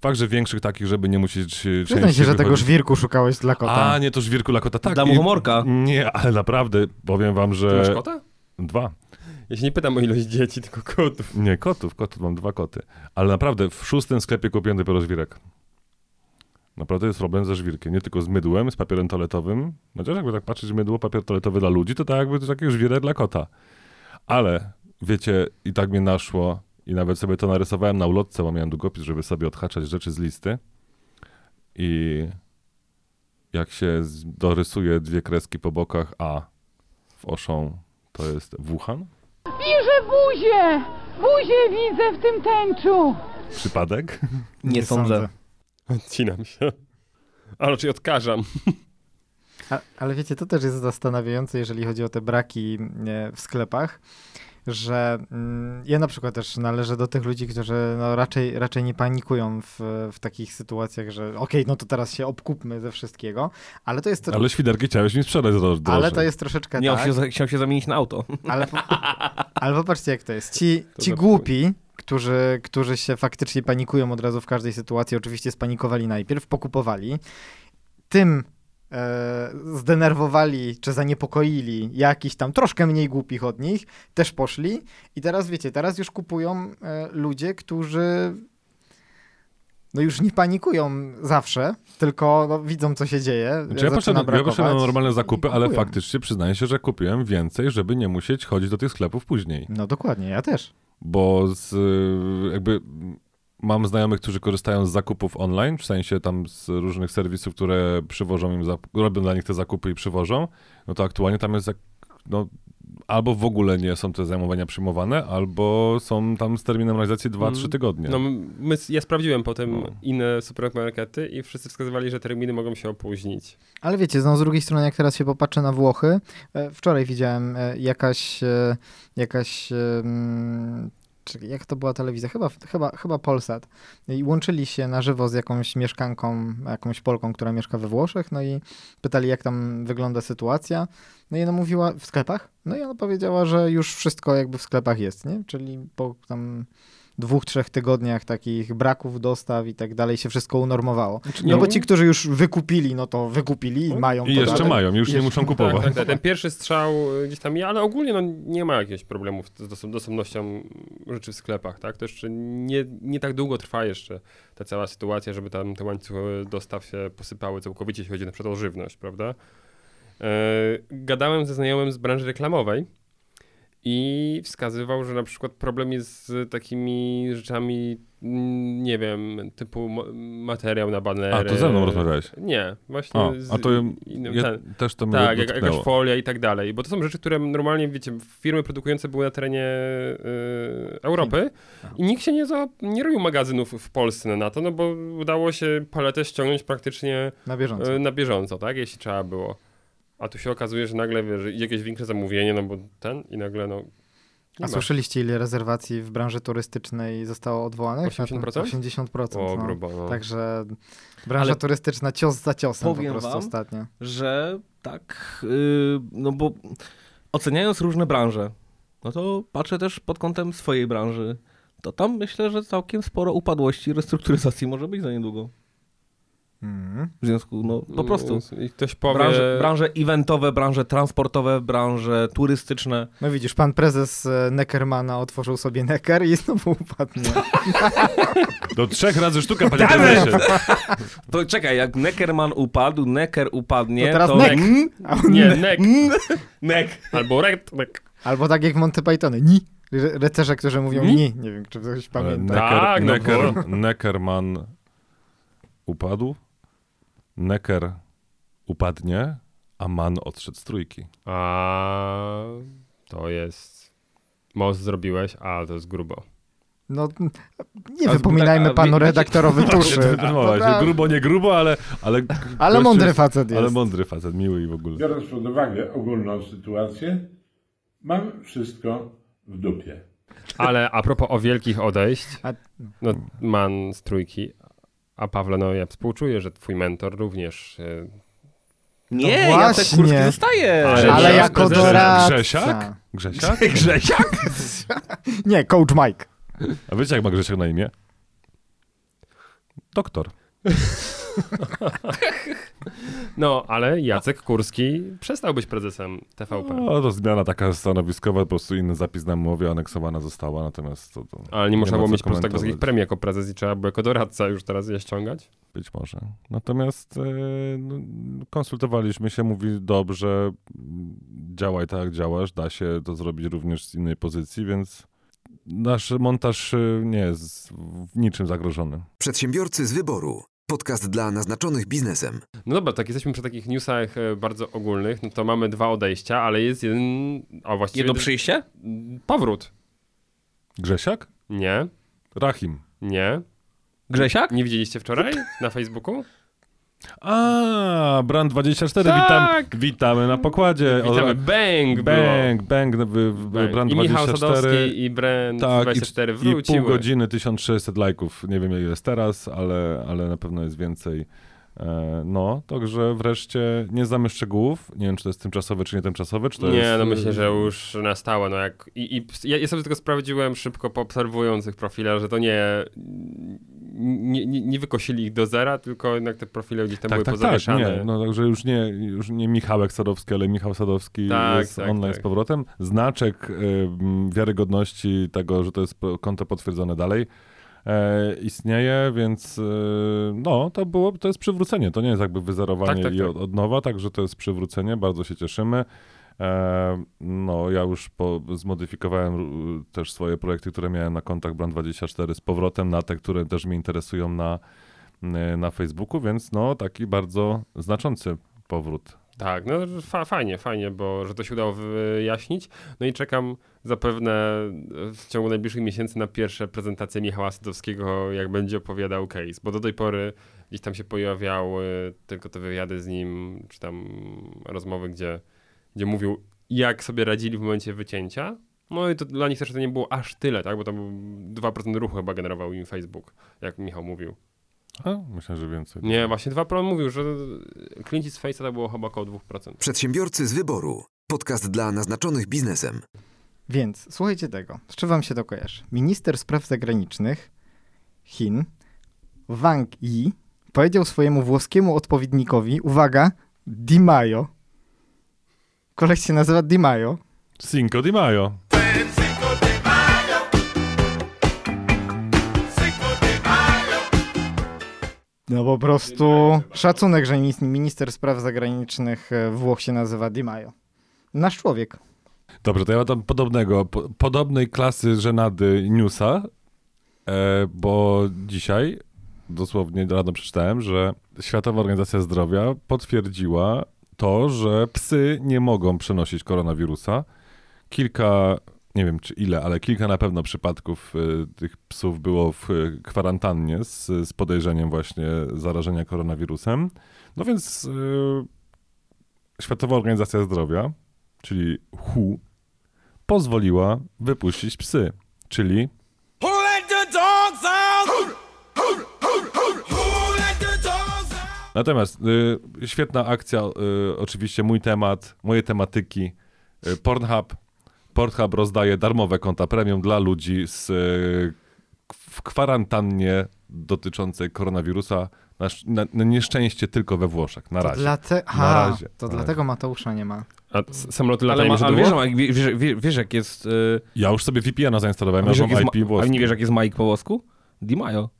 Fakt, że większych takich, żeby nie musieć... Przyznaj się, że tego żwirku szukałeś dla kota. A, nie, to żwirku dla kota, tak. Dla muchomorka. Nie, ale naprawdę, powiem wam, że... Ty masz kota? Dwa. Ja się nie pytam o ilość dzieci, tylko kotów. Nie, kotów, kotów, mam dwa koty. Ale naprawdę, w szóstym sklepie kupiłem dopiero żwirek. Naprawdę jest problem ze żwirkiem, nie tylko z mydłem, z papierem toaletowym. Chociaż jakby tak patrzeć, mydło, papier toaletowy dla ludzi, to tak jakby to takie żwirek dla kota. Ale, wiecie, i tak mnie naszło i nawet sobie to narysowałem na ulotce, bo miałem długopis, żeby sobie odhaczać rzeczy z listy. I jak się dorysuje dwie kreski po bokach, a w oszą to jest Wuhan. Widzę buzię! Buzię widzę w tym tęczu! Przypadek? Nie, nie sądzę. Odcinam się. A raczej odkażam. A, ale wiecie, to też jest zastanawiające, jeżeli chodzi o te braki w sklepach, że mm, ja na przykład też należę do tych ludzi, którzy no, raczej, raczej nie panikują w, w takich sytuacjach, że okej, okay, no to teraz się obkupmy ze wszystkiego, ale to jest... To... Ale świderki chciałeś mi sprzedać drożej. Ale to jest troszeczkę nie, tak... Się, chciał się zamienić na auto. Ale, po... ale popatrzcie, jak to jest. Ci, to ci głupi... Którzy, którzy się faktycznie panikują od razu w każdej sytuacji, oczywiście spanikowali najpierw, pokupowali, tym e, zdenerwowali czy zaniepokoili jakiś tam troszkę mniej głupich od nich, też poszli i teraz wiecie, teraz już kupują e, ludzie, którzy no już nie panikują zawsze, tylko no, widzą co się dzieje, znaczy ja poszedłem ja na normalne zakupy, ale faktycznie przyznaję się, że kupiłem więcej, żeby nie musieć chodzić do tych sklepów później. No dokładnie, ja też. Bo z, jakby mam znajomych, którzy korzystają z zakupów online, w sensie tam z różnych serwisów, które przywożą im, zap- robią dla nich te zakupy i przywożą, no to aktualnie tam jest, jak, no albo w ogóle nie są te zajmowania przyjmowane, albo są tam z terminem realizacji dwa trzy mm. tygodnie. No my, ja sprawdziłem potem no. inne supermarkety i wszyscy wskazywali, że terminy mogą się opóźnić. Ale wiecie, no z drugiej strony, jak teraz się popatrzę na Włochy, wczoraj widziałem jakaś, jakaś jak to była telewizja, chyba, chyba, chyba Polsat, i łączyli się na żywo z jakąś mieszkanką, jakąś Polką, która mieszka we Włoszech, no i pytali, jak tam wygląda sytuacja. No i ona mówiła, w sklepach? No i ona powiedziała, że już wszystko jakby w sklepach jest, nie? Czyli po tam dwóch, trzech tygodniach takich braków dostaw i tak dalej się wszystko unormowało. No bo ci, którzy już wykupili, no to wykupili i mają. I jeszcze dalej. Mają, już jeszcze... nie muszą kupować. Tak, tak, ten pierwszy strzał gdzieś tam, ale ogólnie no, nie ma jakiegoś problemu z dostępnością rzeczy w sklepach, tak? To jeszcze nie, nie tak długo trwa jeszcze ta cała sytuacja, żeby tam te łańcuchy dostaw się posypały całkowicie, jeśli chodzi na przykład o żywność, prawda? Gadałem ze znajomym z branży reklamowej i wskazywał, że na przykład problem jest z takimi rzeczami, nie wiem, typu materiał na banery. A, to ze mną rozmawiałeś? Nie, właśnie. A, z, a to innym, ja, ten, też to mnie tak, dotknęło. Jakaś folia i tak dalej, bo to są rzeczy, które normalnie, wiecie, firmy produkujące były na terenie y, Europy i nikt się nie, za, nie robił magazynów w Polsce na to, no bo udało się paletę ściągnąć praktycznie na bieżąco, y, na bieżąco tak, jeśli trzeba było. A tu się okazuje, że nagle wiesz, jakieś większe zamówienie, no bo ten i nagle no... A ma. Słyszeliście, ile rezerwacji w branży turystycznej zostało odwołanych? osiemdziesiąt procent? osiemdziesiąt procent. O, no. Grubo, no. Także branża ale turystyczna cios za ciosem po prostu wam, ostatnio. Że tak, yy, no bo oceniając różne branże, no to patrzę też pod kątem swojej branży, to tam myślę, że całkiem sporo upadłości restrukturyzacji może być za niedługo. Mm. W związku, no po prostu. I ktoś powie... branże, branże eventowe, branże transportowe, branże turystyczne. No widzisz, pan prezes Neckermana otworzył sobie Necker i znowu upadł. Do trzech razy sztuka, panie prezesie. To czekaj, jak Neckerman upadł, Necker upadnie, to... Teraz to nek. N- nie, nek. N- nek. Albo red, nek. Albo tak jak Monty Pythony, ni. Rycerze, którzy mówią ni. ni. Nie wiem, czy ktoś pamięta. Necker, tak, Necker, no Neckerman upadł. Necker upadnie, a man odszedł z trójki. A to jest... Most zrobiłeś, a to jest grubo. No, nie a wypominajmy tak, a, panu redaktorowi tuszy. Dobra. Grubo, nie grubo, ale... Ale, ale mądry facet jest. Ale mądry facet, miły i w ogóle. Biorąc pod uwagę ogólną sytuację, mam wszystko w dupie. Ale a propos o wielkich odejść, no, man z trójki... A Pawle, no ja współczuję, że twój mentor również... Yy... Nie, no ja te kurski zostaję. Ale, ale jako doradca. Grzesiak? Grzesiak? Grzesiak? Nie, coach Mike. A wiecie, jak ma Grzesiak na imię? doktor. No, ale Jacek Kurski przestał być prezesem T V P. No, to zmiana taka stanowiskowa, po prostu inny zapis na umowie aneksowana została, natomiast... To, to ale nie, nie można było mieć po prostu tak wysokich premii jako prezes i trzeba było jako doradca już teraz je ściągać? Być może. Natomiast yy, konsultowaliśmy się, mówi dobrze, działaj tak jak działasz, da się to zrobić również z innej pozycji, więc... Nasz montaż nie jest w niczym zagrożony. Przedsiębiorcy z wyboru. Podcast dla naznaczonych biznesem. No dobra, tak jesteśmy przy takich newsach bardzo ogólnych, no to mamy dwa odejścia, ale jest jeden... A właściwie jedno przyjście? Powrót. Grzesiak? Nie. Rahim? Nie. Grzesiak? Nie widzieliście wczoraj na Facebooku? A, Brand dwadzieścia cztery, tak. Witam, witamy na pokładzie. Witamy, bang, bang, bang, bang, bang. Brand I Michał Sadowski i Brand tak, dwadzieścia cztery wróciły. I pół godziny, tysiąc sześćset lajków, nie wiem ile jest teraz, ale, ale na pewno jest więcej. No, także wreszcie nie znamy szczegółów, nie wiem czy to jest tymczasowe, czy nie tymczasowe, czy to nie, jest... Nie, no myślę, że już na stałe, no jak... I, i ja, ja sobie tylko sprawdziłem szybko po obserwujących profilach, że to nie... Nie, nie, nie wykosili ich do zera, tylko jednak te profile gdzieś tam tak, były tak, pozawieszane. Tak, nie. No, także już nie, już nie Michałek Sadowski, ale Michał Sadowski tak, jest tak, online tak. z powrotem. Znaczek y, wiarygodności tego, że to jest konto potwierdzone dalej e, istnieje, więc y, no to było, to jest przywrócenie, to nie jest jakby wyzerowanie tak, tak, i od, od nowa, także to jest przywrócenie, bardzo się cieszymy. No, ja już po, zmodyfikowałem też swoje projekty, które miałem na kontach Brand dwadzieścia cztery z powrotem na te, które też mnie interesują na, na Facebooku, więc no taki bardzo znaczący powrót. Tak, no fa- fajnie, fajnie, bo że to się udało wyjaśnić. No i czekam zapewne w ciągu najbliższych miesięcy na pierwsze prezentacje Michała Sadowskiego, jak będzie opowiadał case, bo do tej pory gdzieś tam się pojawiały tylko te wywiady z nim, czy tam rozmowy, gdzie gdzie mówił, jak sobie radzili w momencie wycięcia. No i to dla nich też to nie było aż tyle, tak? Bo tam dwa procent ruchu chyba generował im Facebook, jak Michał mówił. A, myślę, że więcej. Nie, tak. Właśnie dwa procent mówił, że klienci z Face'a to było chyba około dwa procent. Przedsiębiorcy z wyboru. Podcast dla naznaczonych biznesem. Więc słuchajcie tego, z czym wam się to kojarzy. Minister spraw zagranicznych Chin, Wang Yi, powiedział swojemu włoskiemu odpowiednikowi, uwaga, Di Maio, koleś się nazywa Di Maio. Cinco Di Maio. No po prostu szacunek, że minister spraw zagranicznych Włoch się nazywa Di Maio. Nasz człowiek. Dobrze, to ja mam tam podobnego, po, podobnej klasy żenady newsa, e, bo dzisiaj dosłownie rano przeczytałem, że Światowa Organizacja Zdrowia potwierdziła to, że psy nie mogą przenosić koronawirusa. Kilka, nie wiem czy ile, ale kilka na pewno przypadków y, tych psów było w y, kwarantannie z, z podejrzeniem właśnie zarażenia koronawirusem. No więc y, Światowa Organizacja Zdrowia, czyli W H O, pozwoliła wypuścić psy, czyli... Natomiast y, świetna akcja, y, oczywiście mój temat, moje tematyki, y, Pornhub. Pornhub rozdaje darmowe konta premium dla ludzi z, y, w kwarantannie dotyczącej koronawirusa. Na, na, na nieszczęście tylko we Włoszech, na razie. To, dla te... ha, na razie, to na dlatego razie. Mateusza nie ma. A samoloty latają do Włoch? Ale wiesz, wiesz, wiesz, wiesz jak jest... Y... Ja już sobie V P N a zainstalowałem, ja mam I P włoskie. A nie wiesz jak jest Mike po włosku? Di Maio.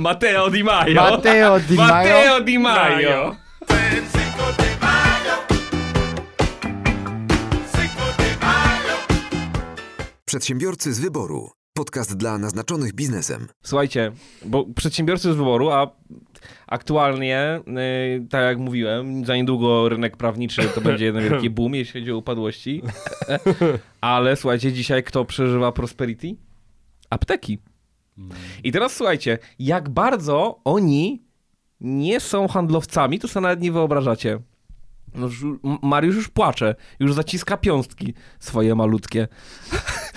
Matteo Di Maio. Matteo Di Maio. Matteo Di Maio. Przedsiębiorcy z wyboru. Podcast dla naznaczonych biznesem. Słuchajcie, bo przedsiębiorcy z wyboru, a aktualnie, yy, tak jak mówiłem, za niedługo rynek prawniczy to będzie jeden wielki boom, jeśli chodzi o upadłości. Ale słuchajcie, dzisiaj kto przeżywa prosperity? Apteki. I teraz słuchajcie, jak bardzo oni nie są handlowcami, to sobie nawet nie wyobrażacie. No już, Mariusz już płacze, już zaciska piąstki swoje malutkie.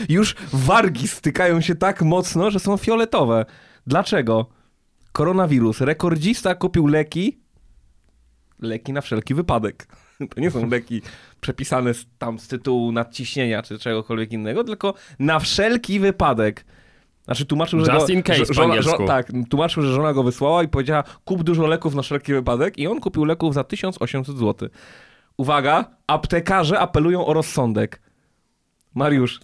Już wargi stykają się tak mocno, że są fioletowe. Dlaczego? Koronawirus. Rekordzista kupił leki. Leki na wszelki wypadek. To nie są leki przepisane z, tam z tytułu nadciśnienia czy czegokolwiek innego, tylko na wszelki wypadek. Znaczy tłumaczył, że Just go, in case, żona, żo, tak, tłumaczył, że żona go wysłała i powiedziała: kup dużo leków na wszelki wypadek, i on kupił leków za tysiąc osiemset złotych. Uwaga, aptekarze apelują o rozsądek. Mariusz,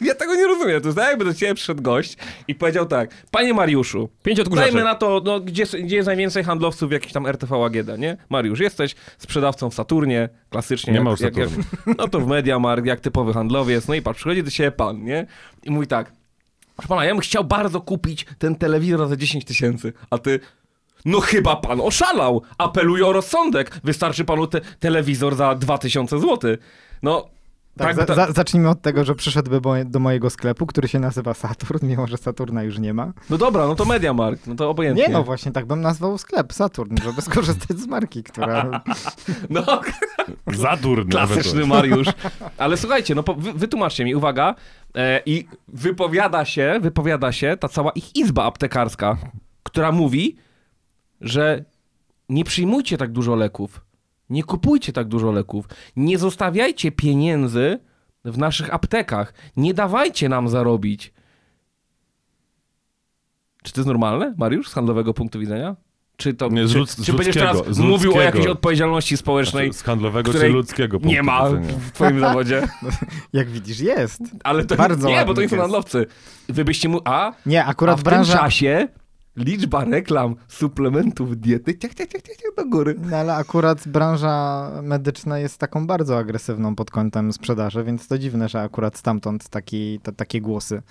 ja tego nie rozumiem. To jest jakby do ciebie przyszedł gość i powiedział tak: panie Mariuszu, pięć odkurzaczy. Dajmy na to, no, gdzie, gdzie jest najwięcej handlowców w jakiejś tam R T V A G D, nie? Mariusz, jesteś sprzedawcą w Saturnie, klasycznie. Nie jak, ma już jak, jak, No to w MediaMarkt, jak typowy handlowiec. No i patrz, przychodzi do ciebie pan, nie? I mówi tak: proszę pana, ja bym chciał bardzo kupić ten telewizor za dziesięć tysięcy, a ty... No chyba pan oszalał. Apeluję o rozsądek. Wystarczy panu te- telewizor za dwa tysiące złotych. No... Tak, tak, za, za, zacznijmy od tego, że przyszedłby bo, do mojego sklepu, który się nazywa Saturn, mimo że Saturna już nie ma. No dobra, no to MediaMarkt, no to obojętnie. Nie, no właśnie, tak bym nazwał sklep Saturn, żeby skorzystać z marki, która... No, Saturn. Klasyczny Mariusz. Ale słuchajcie, no wy, wytłumaczcie mi, uwaga, e, i wypowiada się, wypowiada się ta cała ich izba aptekarska, która mówi, że nie przyjmujcie tak dużo leków. Nie kupujcie tak dużo leków. Nie zostawiajcie pieniędzy w naszych aptekach. Nie dawajcie nam zarobić. Czy to jest normalne, Mariusz, z handlowego punktu widzenia? Czy, to, nie, czy, lud- czy będziesz teraz mówił ludzkiego. o jakiejś odpowiedzialności społecznej? Znaczy, z handlowego czy ludzkiego punktu nie ma widzenia. W twoim zawodzie. No, jak widzisz, jest. Ale to bardzo nie, bo to nie są handlowcy. Wy byście mu... A, nie, akurat a w branża... tym czasie... Liczba reklam, suplementów, diety, ciach, ciach, ciach, ciach, do góry. No ale akurat branża medyczna jest taką bardzo agresywną pod kątem sprzedaży, więc to dziwne, że akurat stamtąd taki, to, takie głosy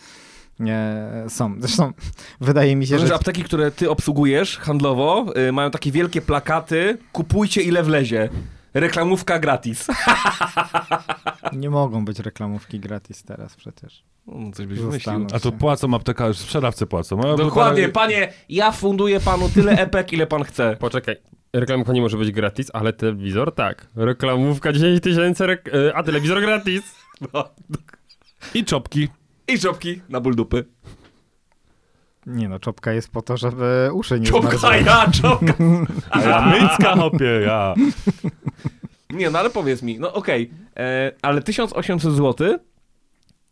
nie, są. Zresztą wydaje mi się, Proszę, że... że... apteki, które ty obsługujesz handlowo, yy, mają takie wielkie plakaty: kupujcie ile wlezie. Reklamówka gratis. Nie mogą być reklamówki gratis teraz przecież. No, coś byś myślił. A to płacą aptekarze, sprzedawcy płacą. A Dokładnie, parę... panie, ja funduję panu tyle epek, ile pan chce. Poczekaj, reklamówka nie może być gratis, ale telewizor tak. Reklamówka dziesięć tysięcy, rek... a telewizor gratis. No. I czopki. I czopki na ból dupy. Nie no, czopka jest po to, żeby uszy nie zmarzły. Czopka ja, czopka. Ja, mycka hopie, ja. Nie no, ale powiedz mi, no okej, okay, ale tysiąc osiemset złotych,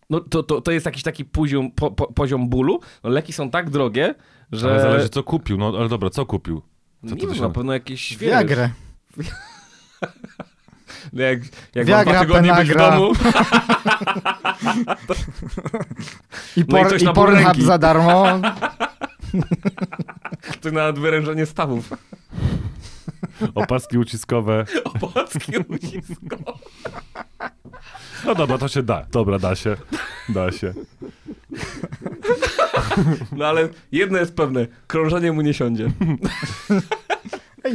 no to, to, to jest jakiś taki poziom, po, poziom bólu. No, leki są tak drogie, że... Ale zależy co kupił, no ale dobra, co kupił? Co nie wiem, na pewno jakieś... Viagrę. No jak, jak Viagra, mam dwa tygodnie być w domu. to... I, por, no i, i Pornhub za darmo. To nawet wyrężenie stawów. Opaski uciskowe. Opaski uciskowe. No dobra, to się da. Dobra, da się. Da się. No ale jedno jest pewne. Krążenie mu nie siądzie.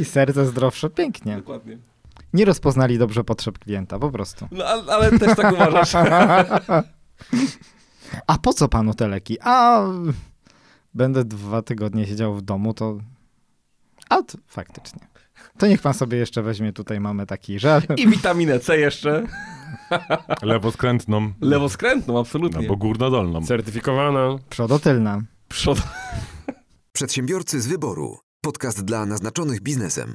I serce zdrowsze. Pięknie. Dokładnie. Nie rozpoznali dobrze potrzeb klienta, po prostu. No, ale też tak uważasz. A po co panu te leki? A będę dwa tygodnie siedział w domu, to... A to faktycznie. To niech pan sobie jeszcze weźmie, tutaj mamy taki żel. I witaminę C jeszcze. Lewoskrętną. Lewoskrętną, absolutnie. Albo górnodolną. Certyfikowana. Przodotylna. Przod... Przedsiębiorcy z wyboru. Podcast dla naznaczonych biznesem.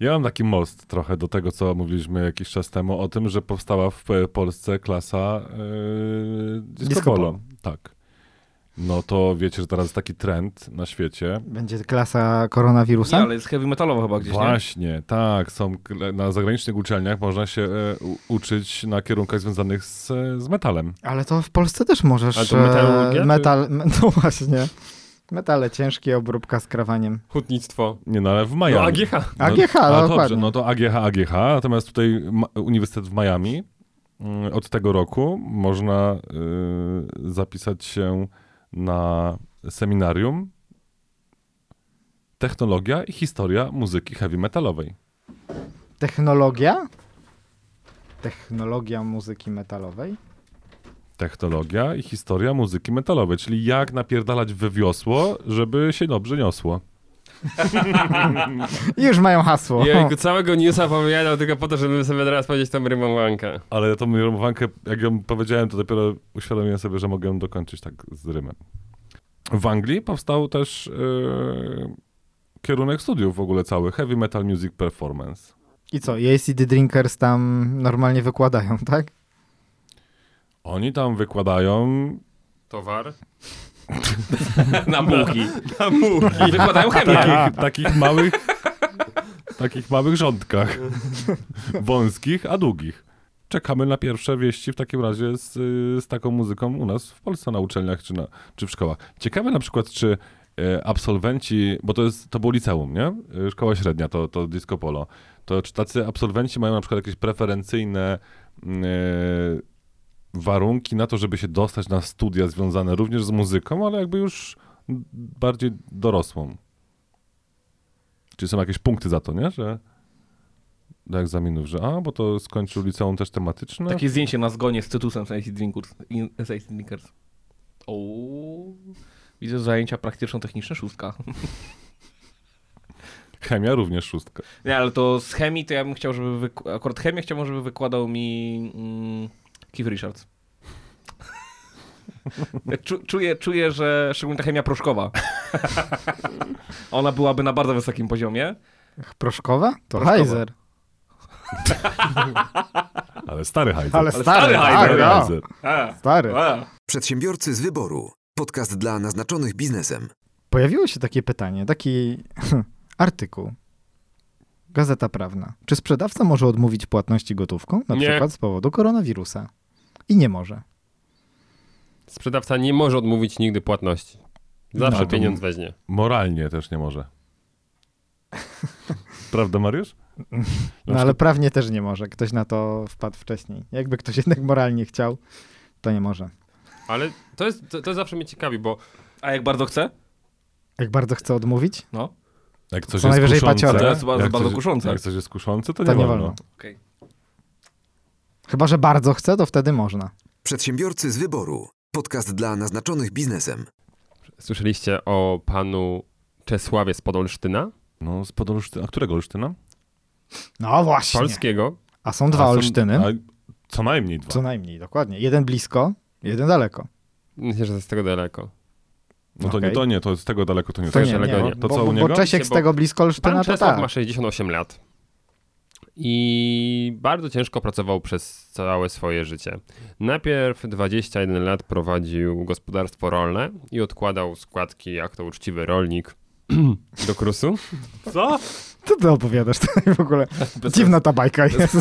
Ja mam taki most trochę do tego, co mówiliśmy jakiś czas temu, o tym, że powstała w Polsce klasa yy, disco polo. Tak. No to wiecie, że teraz jest taki trend na świecie. Będzie klasa koronawirusa? Nie, ale jest heavy metalowa chyba gdzieś, Właśnie, nie? tak. Są na zagranicznych uczelniach można się u, uczyć na kierunkach związanych z, z metalem. Ale to w Polsce też możesz. Ale to metal, metal, no właśnie. Metale ciężkie, obróbka z krawaniem. Hutnictwo. Nie, no ale w Miami. No A G H. No, A G H, no dobrze, dokładnie. No to A G H, A G H. Natomiast tutaj ma- Uniwersytet w Miami y, od tego roku można y, zapisać się na seminarium Technologia i historia muzyki heavy metalowej. Technologia? Technologia muzyki metalowej? Technologia i historia muzyki metalowej, czyli jak napierdalać we wiosło, żeby się dobrze niosło. Już mają hasło. Ja całego newsa opowiadał tylko po to, żeby sobie teraz powiedzieć tą rymowankę. Ale tą rymowankę, jak ją powiedziałem, to dopiero uświadomiłem sobie, że mogę ją dokończyć tak z rymem. W Anglii powstał też yy, kierunek studiów w ogóle cały, Heavy Metal Music Performance. I co, A C D Drinkers tam normalnie wykładają, tak? Oni tam wykładają... Towar? Na mułki. Na mułki. Wykładają chemię. Takich, takich małych... takich małych rządkach. Wąskich, a długich. Czekamy na pierwsze wieści w takim razie z, z taką muzyką u nas w Polsce na uczelniach czy, na, czy w szkołach. Ciekawe na przykład, czy e, absolwenci, bo to jest, to było liceum, nie? Szkoła średnia, to, to disco polo. To czy tacy absolwenci mają na przykład jakieś preferencyjne e, warunki na to, żeby się dostać na studia związane również z muzyką, ale jakby już bardziej dorosłą? Czy są jakieś punkty za to, nie? Że do egzaminów, że a, bo to skończył liceum też tematyczne. Takie zdjęcie na zgonie z cytusem z A C D Drinkers. Ooo. Widzę zajęcia praktyczno-techniczne, szóstka. Chemia również szóstka. Nie, ale to z chemii to ja bym chciał, żeby... Wyk... Akurat chemię chciałbym, żeby wykładał mi mm, Keith Richards. Czuję, czuję, że szczególnie ta chemia proszkowa. Ona byłaby na bardzo wysokim poziomie. Proszkowa? To Heiser. Ale stary Heiser. Ale stary, stary Heiser. Stary. Przedsiębiorcy z wyboru. Podcast dla naznaczonych biznesem. Pojawiło się takie pytanie, taki artykuł. Gazeta Prawna. Czy sprzedawca może odmówić płatności gotówką, na nie. przykład z powodu koronawirusa? I nie może. Sprzedawca nie może odmówić nigdy płatności. Zawsze no, pieniądz weźmie. Moralnie też nie może. Prawda, Mariusz? No ale prawnie też nie może. Ktoś na to wpadł wcześniej. Jakby ktoś jednak moralnie chciał, to nie może. Ale to jest, to, to zawsze mnie ciekawi, bo... A jak bardzo chce? Jak bardzo chce odmówić? No. Jak coś co jest najwyżej kuszące, to jest bardzo, jak bardzo coś, kuszące. Jak coś jest kuszące, to, to nie, nie wolno. wolno. Okay. Chyba że bardzo chce, to wtedy można. Przedsiębiorcy z wyboru. Podcast dla naznaczonych biznesem. Słyszeliście o panu Czesławie z Podolsztyna? No, z Podolsztyna. A którego Olsztyna? No właśnie. Polskiego. A są dwa a są, Olsztyny. A co najmniej dwa. Co najmniej, dokładnie. Jeden blisko, jeden daleko. Myślę, że z tego daleko. No to okay. nie, to nie, to z tego daleko to nie. Z tego daleko nie. nie. To bo, co bo, u niego? Bo Czesiek z tego blisko Olsztyna pan to Czesław tak. ma sześćdziesiąt osiem lat. I bardzo ciężko pracował przez całe swoje życie. Najpierw dwadzieścia jeden lat prowadził gospodarstwo rolne i odkładał składki, jak to uczciwy rolnik, do KRUS-u. Co? Co ty opowiadasz tutaj w ogóle? Dziwna ta bajka jest.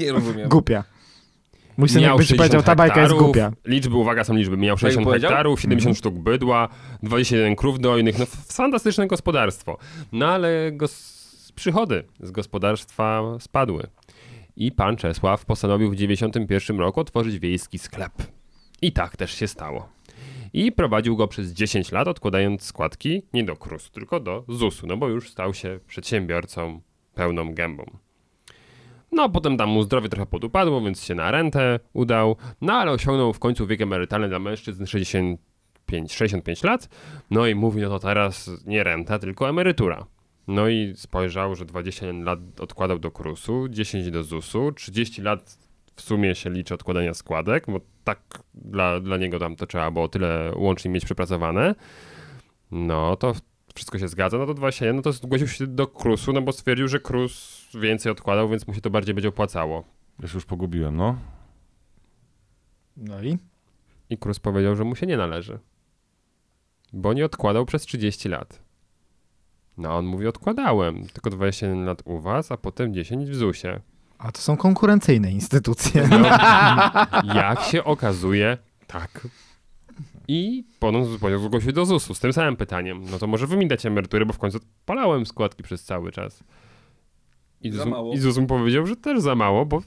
Nie rozumiem. Głupia. Mój syn jakbyś powiedział, ta bajka jest głupia. Liczby, uwaga, są liczby. Miał sześćdziesiąt hektarów, siedemdziesiąt mm. sztuk bydła, dwadzieścia jeden krów dojnych. No fantastyczne gospodarstwo. No ale go... przychody z gospodarstwa spadły i pan Czesław postanowił w dziewięćdziesiątym pierwszym roku otworzyć wiejski sklep. I tak też się stało. I prowadził go przez dziesięć lat, odkładając składki nie do KRUS, tylko do zusu, no bo już stał się przedsiębiorcą pełną gębą. No potem tam mu zdrowie trochę podupadło, więc się na rentę udał, no ale osiągnął w końcu wiek emerytalny dla mężczyzn sześćdziesiąt pięć lat, no i mówi, no to teraz nie renta, tylko emerytura. No i spojrzał, że dwadzieścia lat odkładał do KRUS-u, dziesięć do zusu, trzydzieści lat w sumie się liczy odkładania składek, bo tak dla, dla niego tam to trzeba było tyle łącznie mieć przepracowane. No to wszystko się zgadza, no to dwadzieścia jeden, no to zgłosił się do KRUS-u, no bo stwierdził, że KRUS więcej odkładał, więc mu się to bardziej będzie opłacało. Ja się już pogubiłem, no. No i? I KRUS powiedział, że mu się nie należy, bo nie odkładał przez trzydzieści lat. No on mówi, odkładałem, tylko dwadzieścia jeden lat u was, a potem dziesięć w zusie. A to są konkurencyjne instytucje. No, jak się okazuje, tak. I potem zgłosił się do zusu z tym samym pytaniem. No to może wy mi dać emerytury, bo w końcu odpalałem składki przez cały czas. I ZUS, i ZUS mu powiedział, że też za mało, bo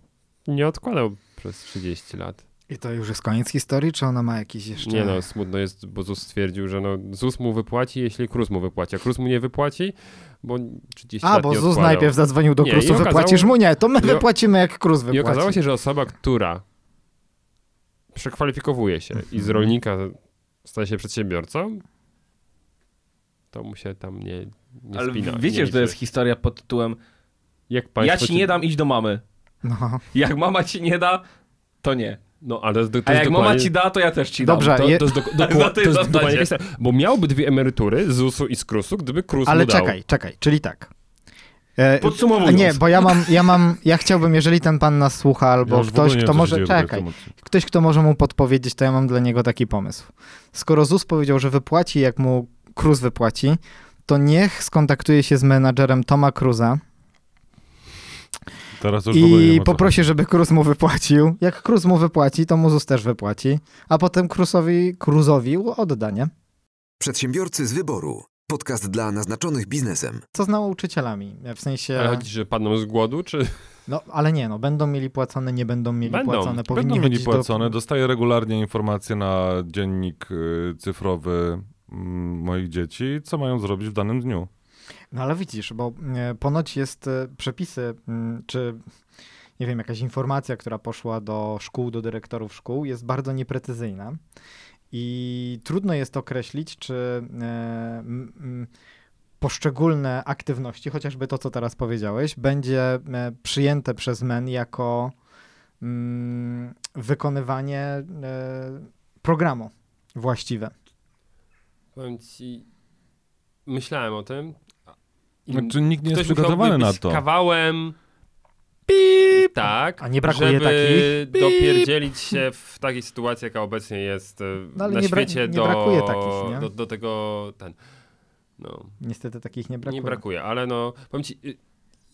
nie odkładał przez trzydzieści lat. I to już jest koniec historii, czy ona ma jakieś jeszcze... Nie no, smutno jest, bo ZUS stwierdził, że no, ZUS mu wypłaci, jeśli KRUS mu wypłaci, a KRUS mu nie wypłaci, bo trzydzieści a, lat nie odkładał. A, bo ZUS najpierw zadzwonił do nie, KRUS-u, okazało... wypłacisz mu? Nie, to my wypłacimy, jak KRUS wypłaci. I okazało się, że osoba, która przekwalifikowuje się i z rolnika staje się przedsiębiorcą, to mu się tam nie, nie ale spina. Ale wiecie, nie że to jest historia pod tytułem jak ja ci nie dam, idź do mamy. No. Jak mama ci nie da, to nie. No, ale to jest, to jest a jak dokładnie... mama ci da, to ja też ci dam. Dobrze, to, je... to jest, do, do, do, to jest dokładnie jakaś... Bo miałby dwie emerytury z zusu i z KRUS-u, gdyby KRUS mu dał. Ale czekaj, czekaj, czyli tak. Podsumowując. Nie, bo ja mam, ja mam, ja chciałbym, jeżeli ten pan nas słucha, albo ja ktoś, kto może, czekaj, ktoś, kto może mu podpowiedzieć, to ja mam dla niego taki pomysł. Skoro ZUS powiedział, że wypłaci, jak mu KRUS wypłaci, to niech skontaktuje się z menadżerem Toma Cruza Teraz już i poprosi, żeby KRUS mu wypłacił. Jak KRUS mu wypłaci, to mu ZUS też wypłaci, a potem KRUSowi, KRUSowi odda, nie? Przedsiębiorcy z wyboru. Podcast dla naznaczonych biznesem. Co z nauczycielami? W sensie... Ale chodzi, że padną z głodu, czy... No, ale nie, no, będą mieli płacone, nie będą mieli będą, płacone. Powinni będą mieli płacone. Do... Dostaję regularnie informacje na dziennik y, cyfrowy y, moich dzieci, co mają zrobić w danym dniu. No ale widzisz, bo y, ponoć jest y, przepisy, y, czy... nie wiem, jakaś informacja, która poszła do szkół, do dyrektorów szkół, jest bardzo nieprecyzyjna. I trudno jest określić, czy y, y, poszczególne aktywności, chociażby to, co teraz powiedziałeś, będzie y, przyjęte przez M E N jako y, wykonywanie y, programu właściwe. Powiem ci, myślałem o tym. Znaczy, nikt nie jest przygotowany na to. Kawałem... Pip, tak, a nie brakuje żeby takich. Dopierdzielić się w takiej sytuacji, jaka obecnie jest no, na nie świecie bra- nie do, brakuje takich, nie? Do, do tego... Ten, no. Niestety takich nie brakuje. Nie brakuje, ale no, powiem ci,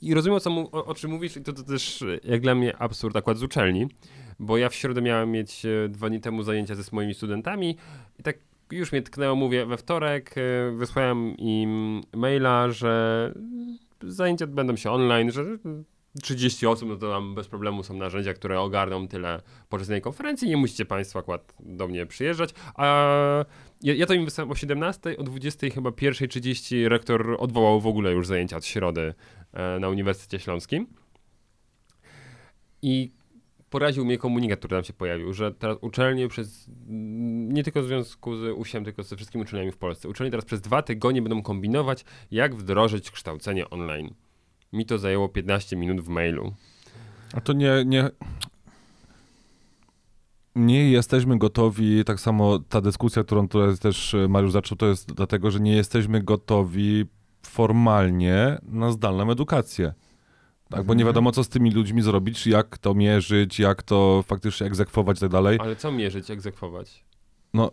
i rozumiem o, co mu, o, o czym mówisz, i to, to też jak dla mnie absurd akurat z uczelni, bo ja w środę miałem mieć dwa dni temu zajęcia ze moimi studentami i tak już mnie tknęło, mówię, we wtorek wysłałem im maila, że zajęcia odbędą się online, że trzydzieści osób, no to tam bez problemu są narzędzia, które ogarną tyle podczas tej konferencji. Nie musicie państwo akurat do mnie przyjeżdżać. A ja, ja to im wysłałem o siedemnastej, o dwudziestej chyba pierwsza trzydzieści rektor odwołał w ogóle już zajęcia od środy e, na Uniwersytecie Śląskim. I poraził mnie komunikat, który tam się pojawił, że teraz uczelnie przez, nie tylko w związku z U S I M, tylko ze wszystkimi uczelniami w Polsce, uczelnie teraz przez dwa tygodnie będą kombinować, jak wdrożyć kształcenie online. Mi to zajęło piętnaście minut w mailu. A to nie, nie... Nie jesteśmy gotowi, tak samo ta dyskusja, którą tutaj też Mariusz zaczął, to jest dlatego, że nie jesteśmy gotowi formalnie na zdalną edukację. Tak, bo nie wiadomo, co z tymi ludźmi zrobić, jak to mierzyć, jak to faktycznie egzekwować i tak dalej. Ale co mierzyć, egzekwować? No...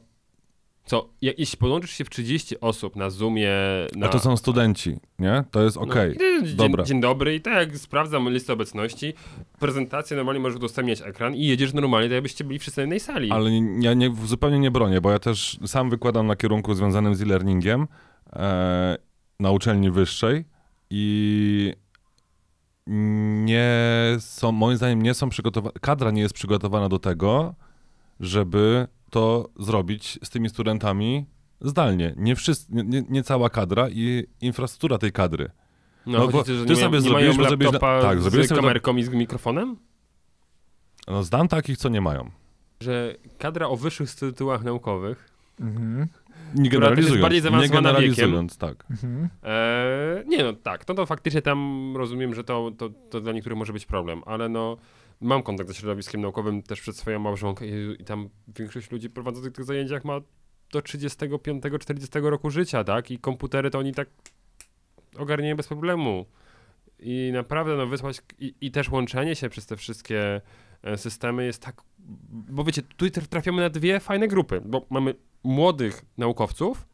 Co, jeśli podłączysz się w trzydzieści osób na Zoomie... Na... A to są studenci, nie? To jest okej. Okay. No, dzień, dzień dobry i tak sprawdzam listę obecności, prezentację normalnie możesz udostępniać ekran i jedziesz normalnie, tak jakbyście byli wszyscy na jednej sali. Ale ja nie, zupełnie nie bronię, bo ja też sam wykładam na kierunku związanym z e-learningiem e, na uczelni wyższej i nie są, moim zdaniem nie są przygotowane, kadra nie jest przygotowana do tego, żeby... to zrobić z tymi studentami zdalnie. Nie, wszyscy, nie, nie cała kadra i infrastruktura tej kadry. No, no bo ty nie sobie zrobisz laptopa tak, z kamerką do... i z mikrofonem? No znam takich, co nie mają. Że kadra o wyższych tytułach naukowych, mhm. nie generalizując, bardziej zaawansowana nie generalizując, wiekiem. Tak. Mhm. E, nie no tak, no to faktycznie tam rozumiem, że to, to, to dla niektórych może być problem, ale no mam kontakt ze środowiskiem naukowym też przez swoją małżonkę i tam większość ludzi prowadzących tych zajęciach ma do trzydziestego piątego czterdziestego roku życia, tak? I komputery to oni tak ogarniają bez problemu. I naprawdę no wysłać i, i też łączenie się przez te wszystkie systemy jest tak, bo wiecie, tu trafiamy na dwie fajne grupy, bo mamy młodych naukowców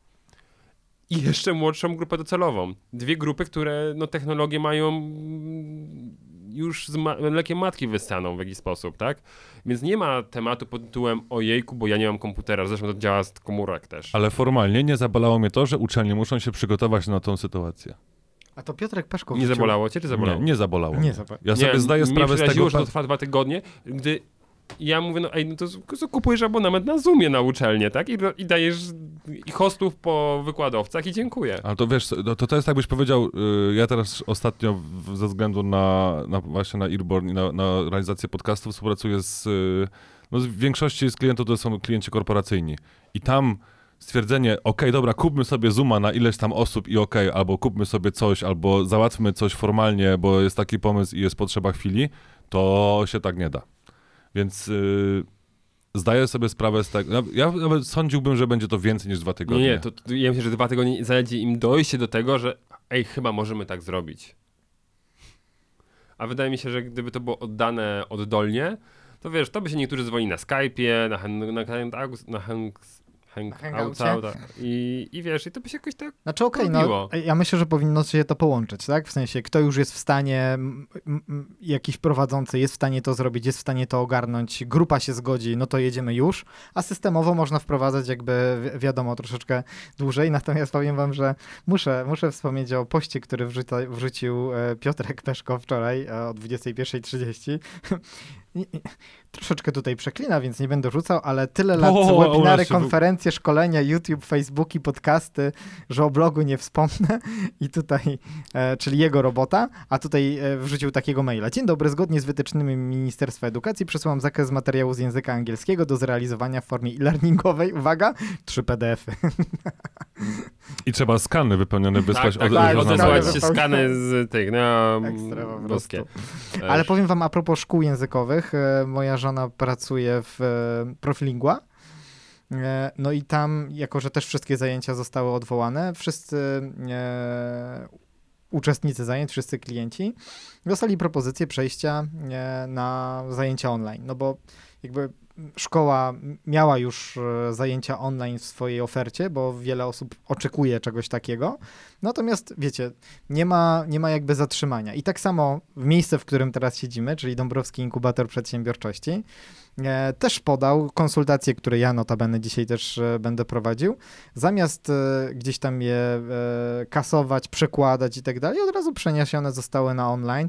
i jeszcze młodszą grupę docelową. Dwie grupy, które no technologie mają... już z ma- mlekiem matki wystaną w jakiś sposób, tak? Więc nie ma tematu pod tytułem ojejku, bo ja nie mam komputera, zresztą to działa z komórek też. Ale formalnie nie zabolało mnie to, że uczelnie muszą się przygotować na tą sytuację. A to Piotrek Peszko wrócił. Nie zabolało cię, czy zabolało? Nie, nie zabolało. Nie zabolało. Ja sobie nie, zdaję sprawę z tego... Nie, że to trwa dwa tygodnie, gdy ja mówię, no ej, no to, to kupujesz abonament na Zoomie na uczelnię, tak? I, i dajesz i hostów po wykładowcach i dziękuję. Ale to wiesz, to, to jest jakbyś powiedział, yy, ja teraz ostatnio w, ze względu na, na właśnie na Airborne i na, na realizację podcastów współpracuję z, yy, no z większości z klientów to są klienci korporacyjni i tam stwierdzenie, okej, okay, dobra, kupmy sobie Zooma na ileś tam osób i okej, okay, albo kupmy sobie coś, albo załatwmy coś formalnie, bo jest taki pomysł i jest potrzeba chwili, to się tak nie da. Więc yy, zdaję sobie sprawę z tego. Ja nawet sądziłbym, że będzie to więcej niż dwa tygodnie. Nie, to, to ja myślę, że dwa tygodnie zaleci im dojście do tego, że ej, chyba możemy tak zrobić. a wydaje mi się, że gdyby to było oddane oddolnie, to wiesz, to by się niektórzy dzwonili na Skype'ie, na Hangouts, na Hangouts, Hangouts, i, i wiesz, i to by się jakoś tak znaczy, okay, no, ja myślę, że powinno się to połączyć, tak? W sensie, kto już jest w stanie, m, m, jakiś prowadzący jest w stanie to zrobić, jest w stanie to ogarnąć, grupa się zgodzi, no to jedziemy już, a systemowo można wprowadzać jakby, wi- wiadomo, troszeczkę dłużej, natomiast powiem wam, że muszę, muszę wspomnieć o poście, który wrzuca, wrzucił e, Piotrek Peszko wczoraj e, o dwudziestej pierwszej trzydzieści. Nie, nie. Troszeczkę tutaj przeklina, więc nie będę rzucał, ale tyle lat o, webinary, konferencje, był... szkolenia, YouTube, Facebooki, podcasty, że o blogu nie wspomnę i tutaj, e, czyli jego robota, a tutaj e, wrzucił takiego maila. Dzień dobry, zgodnie z wytycznymi Ministerstwa Edukacji przesyłam zakres materiału z języka angielskiego do zrealizowania w formie e-learningowej. Uwaga, trzy P D F-y. I trzeba skany wypełnione wysłać. Tak, tak, od, tak, tak się skany z tych, no, ekstra, boskie. Ale powiem wam a propos szkół językowych. Moja żona pracuje w Proflingua, no i tam, jako że też wszystkie zajęcia zostały odwołane, wszyscy uczestnicy zajęć, wszyscy klienci dostali propozycję przejścia na zajęcia online, no bo jakby szkoła miała już zajęcia online w swojej ofercie, bo wiele osób oczekuje czegoś takiego, natomiast wiecie, nie ma, nie ma jakby zatrzymania. I tak samo miejsce, w którym teraz siedzimy, czyli Dąbrowski Inkubator Przedsiębiorczości, e, też podał konsultacje, które ja notabene dzisiaj też e, będę prowadził. Zamiast e, gdzieś tam je e, kasować, przekładać i tak dalej, od razu przeniesione zostały na online.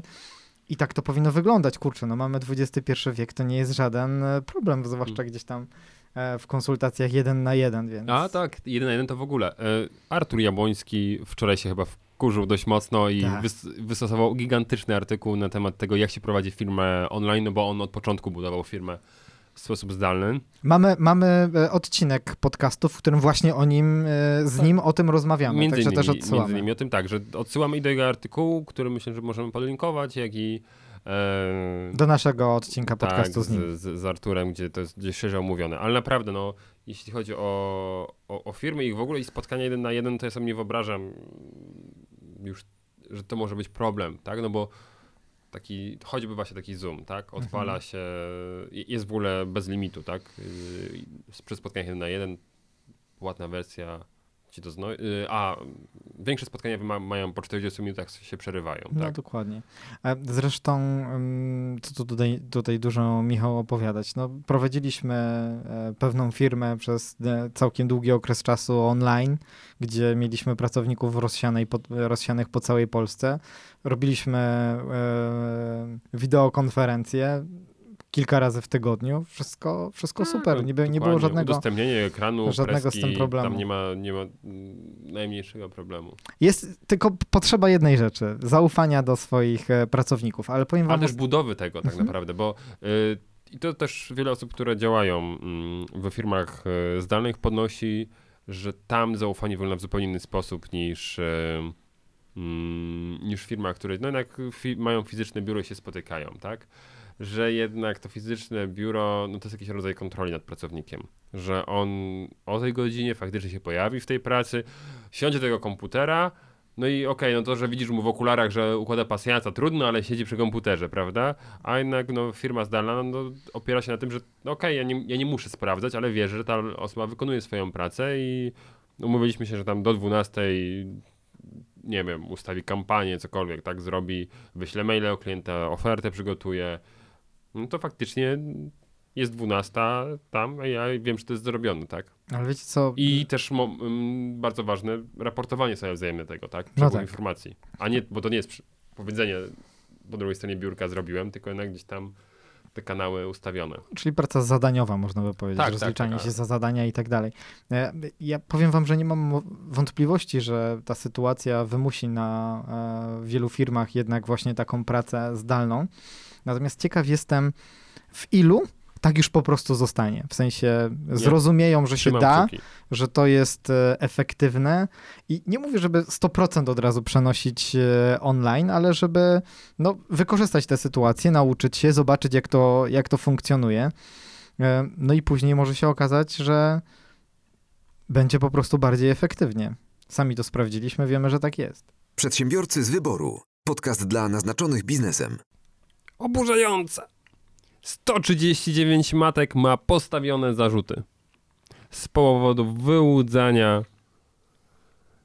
I tak to powinno wyglądać, kurczę, no mamy dwudziesty pierwszy wiek, to nie jest żaden problem, zwłaszcza gdzieś tam w konsultacjach jeden na jeden, więc... A tak, jeden na jeden to w ogóle. Artur Jabłoński wczoraj się chyba wkurzył dość mocno i tak. wys- wystosował gigantyczny artykuł na temat tego, jak się prowadzi firmę online, no bo on od początku budował firmę w sposób zdalny. Mamy, mamy odcinek podcastu, w którym właśnie o nim, z tak. nim o tym rozmawiamy. Między także innymi, też odsyłamy. Między innymi o tym tak, że odsyłamy i do jego artykułu, który myślę, że możemy podlinkować, jak i e, do naszego odcinka podcastu tak, z nim. Z, z Arturem, gdzie to jest gdzieś szerzej omówione. Ale naprawdę, no, jeśli chodzi o, o, o firmy i w ogóle i spotkania jeden na jeden, to ja sobie nie wyobrażam już, że to może być problem, tak? No bo taki, choćby właśnie taki Zoom, tak? Odpala mhm. się, jest w ogóle bez limitu, tak? Przy spotkaniach jeden na jeden, płatna wersja, ci to zno... a większe spotkania ma, mają po czterdziestu minutach, się przerywają, tak? No dokładnie. Zresztą, co tu tutaj, tutaj dużo Michał opowiadać, no prowadziliśmy pewną firmę przez całkiem długi okres czasu online, gdzie mieliśmy pracowników rozsianej po, rozsianych po całej Polsce. Robiliśmy e, wideokonferencje kilka razy w tygodniu. Wszystko, wszystko tak, super. Nie, nie było żadnego... Udostępnienie ekranu, żadnego preski, z tym problemu. Tam nie ma, nie ma najmniejszego problemu. Jest tylko potrzeba jednej rzeczy. Zaufania do swoich pracowników. Ale powiem wam... Ale też budowy tego tak mhm. naprawdę, bo... Y, i to też wiele osób, które działają we firmach zdalnych podnosi, że tam zaufanie wygląda w zupełnie inny sposób niż, yy, niż w firmach, które no jednak fi- mają fizyczne biuro i się spotykają, tak? Że jednak to fizyczne biuro, no to jest jakiś rodzaj kontroli nad pracownikiem, że on o tej godzinie faktycznie się pojawi w tej pracy, siądzie do tego komputera, no i okej, okay, no to, że widzisz mu w okularach, że układa pasjansa, trudno, ale siedzi przy komputerze, prawda? A jednak no, firma zdalna no, opiera się na tym, że okej, okay, ja, nie, ja nie muszę sprawdzać, ale wierzę, że ta osoba wykonuje swoją pracę i umówiliśmy się, że tam do dwunastej, nie wiem, ustawi kampanię, cokolwiek, tak zrobi, wyśle maile o klienta, ofertę przygotuje, no to faktycznie jest dwunasta tam, a ja wiem, że to jest zrobione, tak? Ale wiecie co... I też mo- m, bardzo ważne raportowanie sobie wzajemne tego, tak? Przepływ no tak. informacji. A nie, bo to nie jest przy- powiedzenie po drugiej stronie biurka zrobiłem, tylko jednak gdzieś tam te kanały ustawione. Czyli praca zadaniowa, można by powiedzieć, tak, rozliczanie tak, tak, się tak. za zadania i tak dalej. Ja powiem wam, że nie mam wątpliwości, że ta sytuacja wymusi na e, wielu firmach jednak właśnie taką pracę zdalną. Natomiast ciekaw jestem, w ilu tak już po prostu zostanie. W sensie zrozumieją, nie. że się Trzymam da, kciuki. Że to jest efektywne i nie mówię, żeby sto procent od razu przenosić online, ale żeby no, wykorzystać tę sytuację, nauczyć się, zobaczyć jak to, jak to funkcjonuje. No i później może się okazać, że będzie po prostu bardziej efektywnie. Sami to sprawdziliśmy, wiemy, że tak jest. Przedsiębiorcy z wyboru. Podcast dla naznaczonych biznesem. Oburzające. sto trzydzieści dziewięć matek ma postawione zarzuty z powodu wyłudzania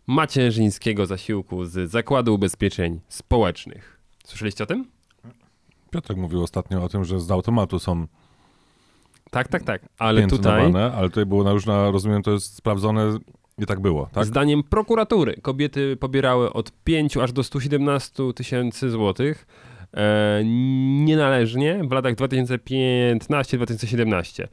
macierzyńskiego zasiłku z Zakładu Ubezpieczeń Społecznych. Słyszeliście o tym? Piotrek mówił ostatnio o tym, że z automatu są tak, tak, tak, ale tutaj, ale tutaj było na różne, rozumiem, to jest sprawdzone i tak było, tak? Zdaniem prokuratury kobiety pobierały od pięciu aż do stu siedemnastu tysięcy złotych e, nienależnie w latach dwa tysiące piętnasty do dwa tysiące siedemnasty.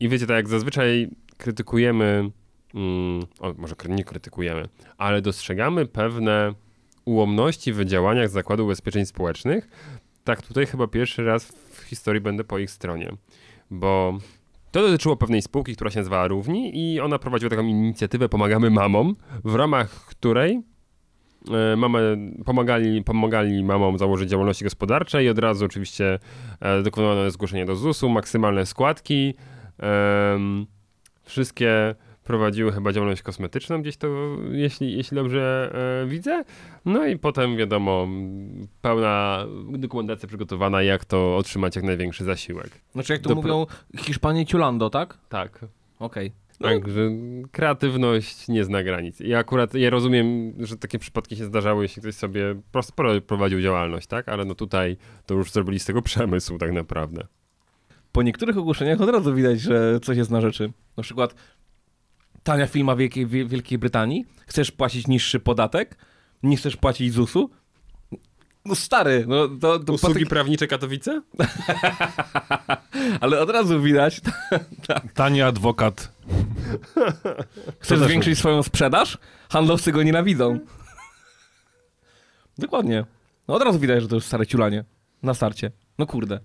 I wiecie, tak jak zazwyczaj krytykujemy, mm, o, może nie krytykujemy, ale dostrzegamy pewne ułomności w działaniach Zakładu Ubezpieczeń Społecznych. Tak, tutaj chyba pierwszy raz w historii będę po ich stronie, bo to dotyczyło pewnej spółki, która się nazywała Równi i ona prowadziła taką inicjatywę Pomagamy Mamom, w ramach której mamy, pomagali, pomagali mamom założyć działalności gospodarcze i od razu oczywiście dokonano zgłoszenie do zusu, maksymalne składki, wszystkie prowadziły chyba działalność kosmetyczną gdzieś to, jeśli, jeśli dobrze e, widzę. No i potem wiadomo, pełna dokumentacja przygotowana, jak to otrzymać jak największy zasiłek. Znaczy jak to Dopr- mówią Hiszpanie ciulando, tak? Tak. Okej. Okay. No. Także kreatywność nie zna granic. I akurat ja rozumiem, że takie przypadki się zdarzały, jeśli ktoś sobie prosto prowadził działalność, tak? Ale no tutaj to już zrobili z tego przemysł tak naprawdę. Po niektórych ogłoszeniach od razu widać, że coś jest na rzeczy. Na przykład tania firma w Wielkiej, Wielkiej Brytanii, chcesz płacić niższy podatek, nie chcesz płacić zusu? No stary, no to... to usługi patyk... prawnicze Katowice? Ale od razu widać. Tani adwokat. Chcesz zwiększyć swoją sprzedaż? Handlowcy go nienawidzą. Dokładnie. No od razu widać, że to już stare ciulanie. Na starcie. No kurde.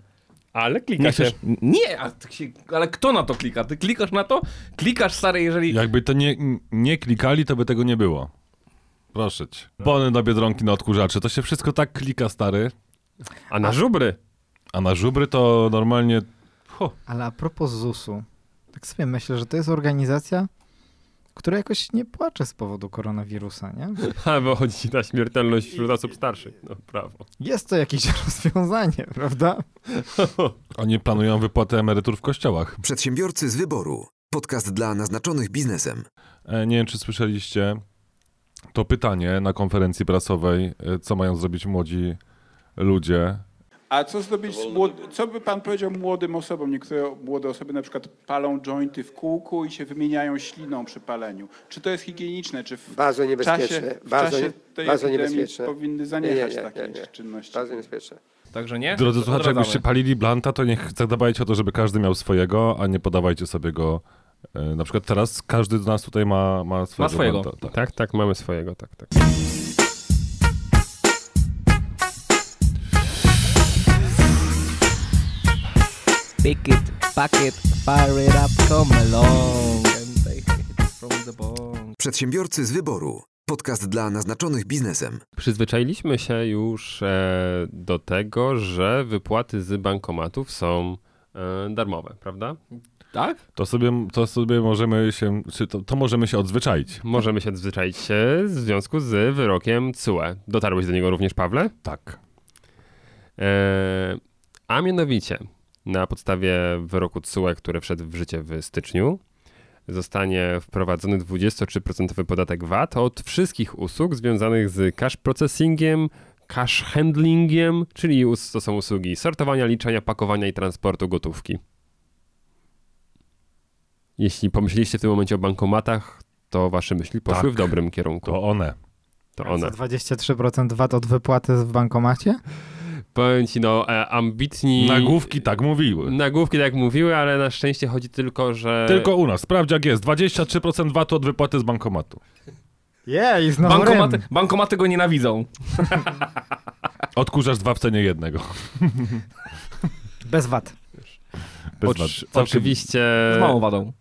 Ale klika nie się. Chcesz, nie, a się, ale kto na to klika? Ty klikasz na to? Klikasz, stary, jeżeli... Jakby to nie, nie klikali, to by tego nie było. Proszę cię. Bony na Biedronki, na odkurzacze. To się wszystko tak klika, stary. A na a... żubry? A na żubry to normalnie... Ho. Ale a propos zusu, tak sobie myślę, że to jest organizacja, która jakoś nie płacze z powodu koronawirusa, nie? A, bo chodzi na śmiertelność wśród osób starszych. No, brawo. Jest to jakieś rozwiązanie, prawda? Oni planują wypłatę emerytur w kościołach. Przedsiębiorcy z wyboru. Podcast dla naznaczonych biznesem. E, nie wiem, czy słyszeliście to pytanie na konferencji prasowej, co mają zrobić młodzi ludzie. A co zrobić z młody, co by pan powiedział młodym osobom? Niektóre młode osoby na przykład palą jointy w kółku i się wymieniają śliną przy paleniu. Czy to jest higieniczne? Czy w bardzo niebezpieczne. Czasie, w bardzo, czasie tej bardzo niebezpieczne. Powinny zaniechać nie, nie, takie nie, nie. czynności? Bardzo niebezpieczne. Także nie? Drodzy słuchacze, jakbyście palili blanta, to niech zadbajcie o to, żeby każdy miał swojego, a nie podawajcie sobie go. Na przykład teraz każdy z nas tutaj ma, ma swojego. Ma swojego. Blanta, tak. tak, tak, mamy swojego. tak, tak. Pick it, pack it, fire it up, come along and take it from the bong. Przedsiębiorcy z wyboru. Podcast dla naznaczonych biznesem. Przyzwyczailiśmy się już e, do tego, że wypłaty z bankomatów są e, darmowe, prawda? Tak? To sobie, to sobie możemy się, czy to, to możemy się odzwyczaić. Możemy się odzwyczaić w związku z wyrokiem T S U E. Dotarłeś do niego również, Pawle? Tak. E, a mianowicie... Na podstawie wyroku T S U E, który wszedł w życie w styczniu, zostanie wprowadzony dwadzieścia trzy procent podatek V A T od wszystkich usług związanych z cash processingiem, cash handlingiem, czyli to są usługi sortowania, liczenia, pakowania i transportu gotówki. Jeśli pomyśleliście w tym momencie o bankomatach, to wasze myśli poszły tak, w dobrym kierunku. To one. To one. dwadzieścia trzy procent V A T od wypłaty w bankomacie? Powiem ci, no, ambitni... Nagłówki tak mówiły. Nagłówki tak mówiły, ale na szczęście chodzi tylko, że... Tylko u nas. Sprawdziak jest. dwadzieścia trzy procent V A T-u od wypłaty z bankomatu. Jej, yeah, bankomaty, bankomaty go nienawidzą. Odkurzasz dwa w cenie jednego. Bez V A T. Bez Oczy, VAT. Oczywiście... Z małą wadą.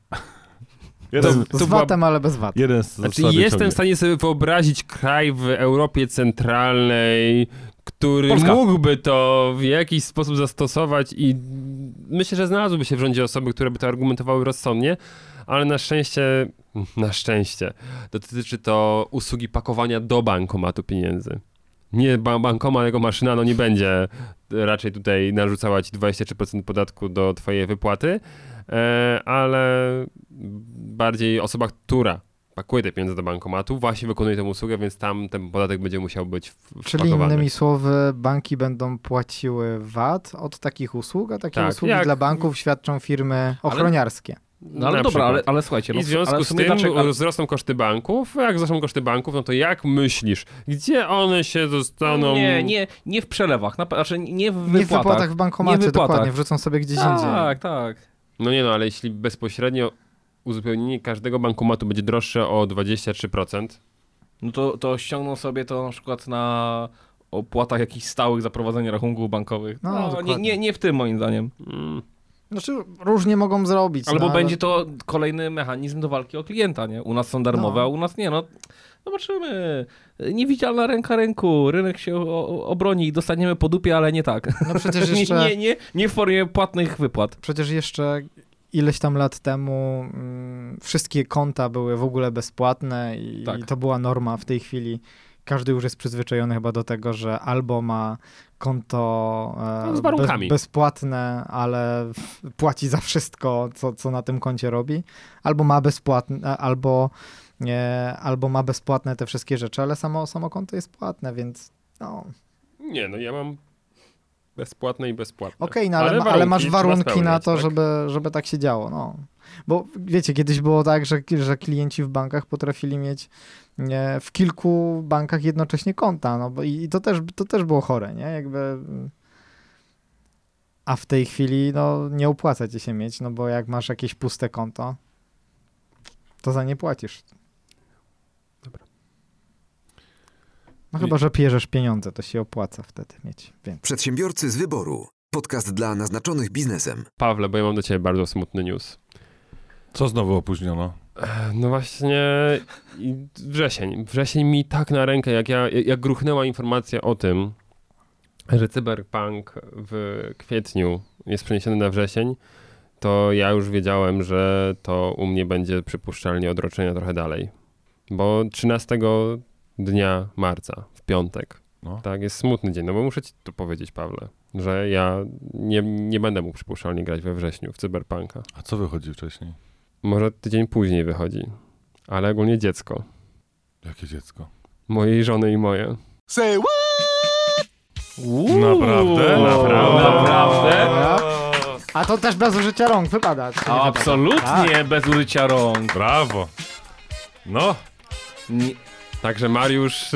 Jeden, to, to z V A T-em, była... ale bez V A T. Jeden z znaczy, jestem ciągnie. w stanie sobie wyobrazić kraj w Europie Centralnej, który Polska. Mógłby to w jakiś sposób zastosować i myślę, że znalazłyby się w rządzie osoby, które by to argumentowały rozsądnie, ale na szczęście, na szczęście dotyczy to usługi pakowania do bankomatu pieniędzy. nie bankomat, jego maszyna, no nie będzie raczej tutaj narzucała ci dwadzieścia trzy procent podatku do twojej wypłaty, ale bardziej osoba, która pakuje te pieniądze do bankomatu, właśnie wykonuje tę usługę, więc tam ten podatek będzie musiał być wpakowany. Czyli innymi słowy, banki będą płaciły V A T od takich usług, a takie tak, usługi jak... dla banków świadczą firmy ochroniarskie. Ale... No ale dobra, ale, ale słuchajcie... No, I w związku ale w sumie z tym dlaczego, ale... wzrosną koszty banków, a jak wzrosną koszty banków, no to jak myślisz, gdzie one się dostaną... Nie, nie, nie w przelewach, na, znaczy nie w wypłatach. Nie w wypłatach w bankomacie, wypłatach. Dokładnie, wrzucą sobie gdzieś tak, indziej. Tak, tak. No nie no, ale jeśli bezpośrednio uzupełnienie każdego bankomatu będzie droższe o dwadzieścia trzy procent... No to, to ściągną sobie to na przykład na... opłatach jakichś stałych za prowadzenie rachunków bankowych. No, no nie, nie, nie w tym moim zdaniem. Mm. Znaczy różnie mogą zrobić. Albo no, będzie ale... to kolejny mechanizm do walki o klienta, nie? U nas są darmowe, no. a u nas nie. No zobaczymy. Niewidzialna ręka rynku. Rynek się obroni i dostaniemy po dupie, ale nie tak. No przecież jeszcze... nie, nie, nie, nie w formie płatnych wypłat. Przecież jeszcze... Ileś tam lat temu mm, wszystkie konta były w ogóle bezpłatne i, tak. i to była norma. W tej chwili każdy już jest przyzwyczajony chyba do tego, że albo ma konto e, bez, bezpłatne, ale płaci za wszystko, co, co na tym koncie robi, albo ma bezpłatne, albo, e, albo ma bezpłatne te wszystkie rzeczy, ale samo, samo konto jest płatne, więc no. Nie, no ja mam... bezpłatne i bezpłatne. Okej, okay, no ale, ale, warunki, ale masz warunki na to, tak? Żeby, żeby tak się działo. No. Bo wiecie, kiedyś było tak, że, że klienci w bankach potrafili mieć nie, w kilku bankach jednocześnie konta. No, bo i, i to, też, to też było chore, nie? Jakby... A w tej chwili no, nie opłaca ci się mieć, no bo jak masz jakieś puste konto, to za nie płacisz. No chyba, że pierzesz pieniądze, to się opłaca wtedy mieć więcej. Przedsiębiorcy z wyboru. Podcast dla naznaczonych biznesem. Pawle, bo ja mam do ciebie bardzo smutny news. Co znowu opóźniono? No właśnie wrzesień. Wrzesień mi tak na rękę, jak, ja, jak gruchnęła informacja o tym, że Cyberpunk w kwietniu jest przeniesiony na wrzesień, to ja już wiedziałem, że to u mnie będzie przypuszczalnie odroczenia trochę dalej. Bo trzynastego dnia marca, w piątek. No. Tak, jest smutny dzień, no bo muszę ci to powiedzieć, Pawle, że ja nie, nie będę mógł przypuszczalnie grać we wrześniu w Cyberpunka. A co wychodzi wcześniej? Może tydzień później wychodzi, ale ogólnie dziecko. Jakie dziecko? Mojej żony i moje. Say what? Uuu, naprawdę? Naprawdę? Naprawdę? A to też bez użycia rąk wypada. Absolutnie tak. Bez użycia rąk. Brawo. No. Nie. Także Mariusz,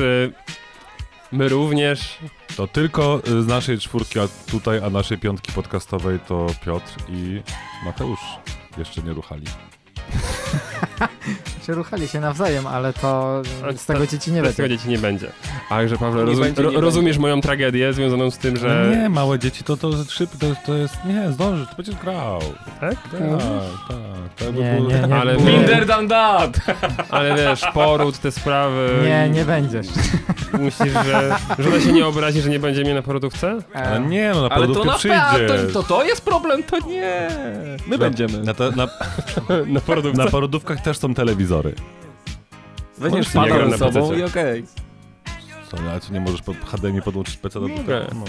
my również. To tylko z naszej czwórki, a tutaj, a naszej piątki podcastowej to Piotr i Mateusz jeszcze nie ruchali. Czy ruchali się nawzajem, ale to z tego dzieci nie będzie. Z tego dzieci nie będzie. A że Paweł, rozum, będzie, ro, rozumiesz będzie. Moją tragedię związaną z tym, że... Nie, małe dzieci to to, to, to jest... Nie, zdążysz, to będziesz grał. Tak? Tak, tak. tak nie, by było... nie, nie, ale Minder than that! Ale wiesz, poród, te sprawy... Nie, nie będziesz. Myślisz, że żona się nie obrazi, że nie będzie mnie na porodówce? Ale nie, no na porodówkę ale to przyjdzie. Ale to, to to jest problem, to nie. My na, będziemy. Na, te, na, na, porodówce. Na porodówkach też są telewizory. Weźmiesz pada ze sobą i okej. Okay. Ale co, nie możesz pod H D M I podłączyć P C do P C? No.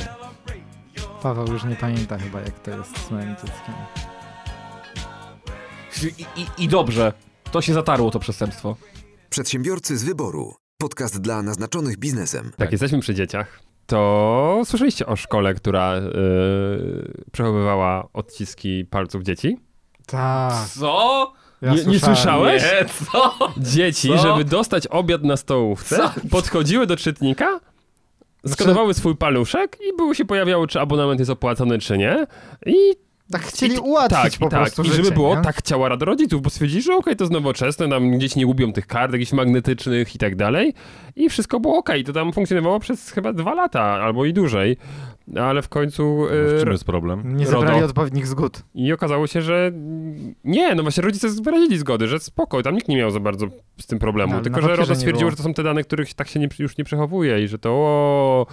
Paweł już nie pamięta chyba, jak to jest z moim dzieckiem. I, i, i dobrze. To się zatarło, to przestępstwo. Przedsiębiorcy z wyboru. Podcast dla naznaczonych biznesem. Tak, tak, jesteśmy przy dzieciach. To słyszeliście o szkole, która yy, przechowywała odciski palców dzieci? Tak. Co? Ja nie, nie słyszałeś? Nie, co? Dzieci, co? Żeby dostać obiad na stołówce, co? Podchodziły do czytnika, skanowały swój paluszek i było się pojawiało, czy abonament jest opłacony, czy nie. I... Tak chcieli I, ułatwić tak, po tak, prostu i życie, żeby było, nie? Tak chciała Rada Rodziców, bo stwierdzili, że okej, okay, to jest nowoczesne, tam gdzieś nie gubią tych kart jakichś magnetycznych i tak dalej. I wszystko było okej. Okay. To tam funkcjonowało przez chyba dwa lata, albo i dłużej. Ale w końcu... Yy, w czym jest problem? Nie zebrali RODO. Odpowiednich zgód. I okazało się, że nie, no właśnie rodzice wyrazili zgody, że spoko, tam nikt nie miał za bardzo z tym problemu. No, tylko, że RODO stwierdziło, że to są te dane, których tak się nie, już nie przechowuje i że to... O,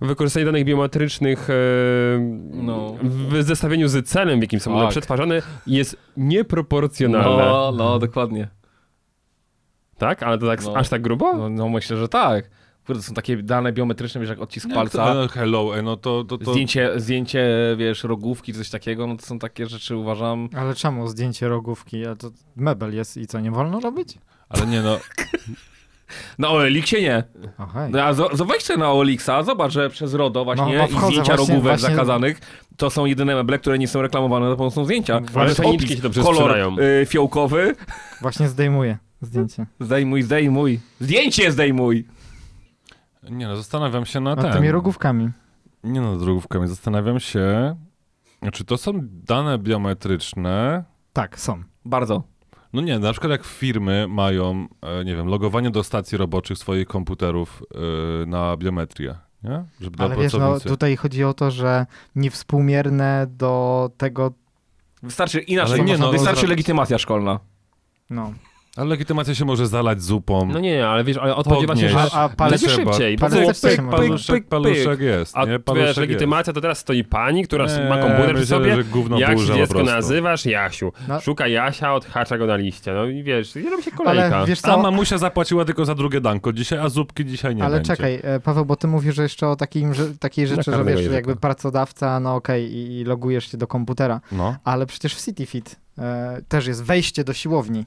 wykorzystanie danych biometrycznych yy, no. w zestawieniu z celem, w jakim są one przetwarzane, jest nieproporcjonalne. No, no, dokładnie. Tak? Ale to tak, no. aż tak grubo? No, no myślę, że tak. Kurde, są takie dane biometryczne, wiesz, jak odcisk no, palca. To, hello, no to, to, to... Zdjęcie, zdjęcie, wiesz, rogówki, coś takiego, no to są takie rzeczy, uważam. Ale czemu zdjęcie rogówki? A to mebel jest i co, nie wolno robić? Ale nie no... Na Oeliksie nie. No, a weź sobie na Oeliksa, zobacz, że przez RODO właśnie no, no i zdjęcia właśnie, rogówek właśnie... zakazanych to są jedyne meble, które nie są reklamowane za pomocą zdjęcia. Ale fajniczki się dobrze sprzedają. Kolor y, fiołkowy. Właśnie zdejmuję zdjęcie. Zdejmuj, zdejmuj. Zdjęcie zdejmuj! Nie no, zastanawiam się na tym. Nad tymi rogówkami. Nie no, z rogówkami. Zastanawiam się, czy to są dane biometryczne? Tak, są. Bardzo. No nie, na przykład jak firmy mają, nie wiem, logowanie do stacji roboczych swoich komputerów yy, na biometrię, nie? Żeby ale wiesz, no, tutaj chodzi o to, że niewspółmierne do tego... Wystarczy inaczej, nie, no, wystarczy no, legitymacja szkolna. No. Ale legitymacja się może zalać zupą. No nie, nie, ale wiesz, ale o to chodzi właśnie, że a, a palec szybciej. Paluszek, pyk, pyk, paluszek, pyk, paluszek pyk. Jest, a nie? Paluszek wiesz, legitymacja jest. To teraz stoi pani, która nie, ma komputer przy sobie. Jak się dziecko nazywasz? Jasiu. No. Szuka Jasia, odhacza go na liście. No i wiesz, i robi się kolejka. Ale wiesz co? A mamusia zapłaciła tylko za drugie danko dzisiaj, a zupki dzisiaj nie ale będzie. Ale czekaj, Paweł, bo ty mówisz jeszcze o takim, że, takiej rzeczy, że wiesz, języka. Jakby pracodawca, no okej, okay, i logujesz się do komputera. No. Ale przecież w CityFit e, też jest wejście do siłowni.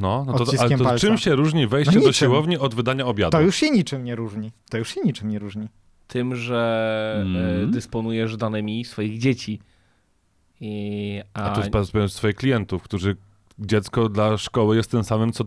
No, no to, ale to czym się różni wejście no do siłowni od wydania obiadu? To już się niczym nie różni. To już się niczym nie różni. Tym, że mm. dysponujesz danymi swoich dzieci. I, a... a tu z swoich klientów, którzy dziecko dla szkoły jest tym samym, co,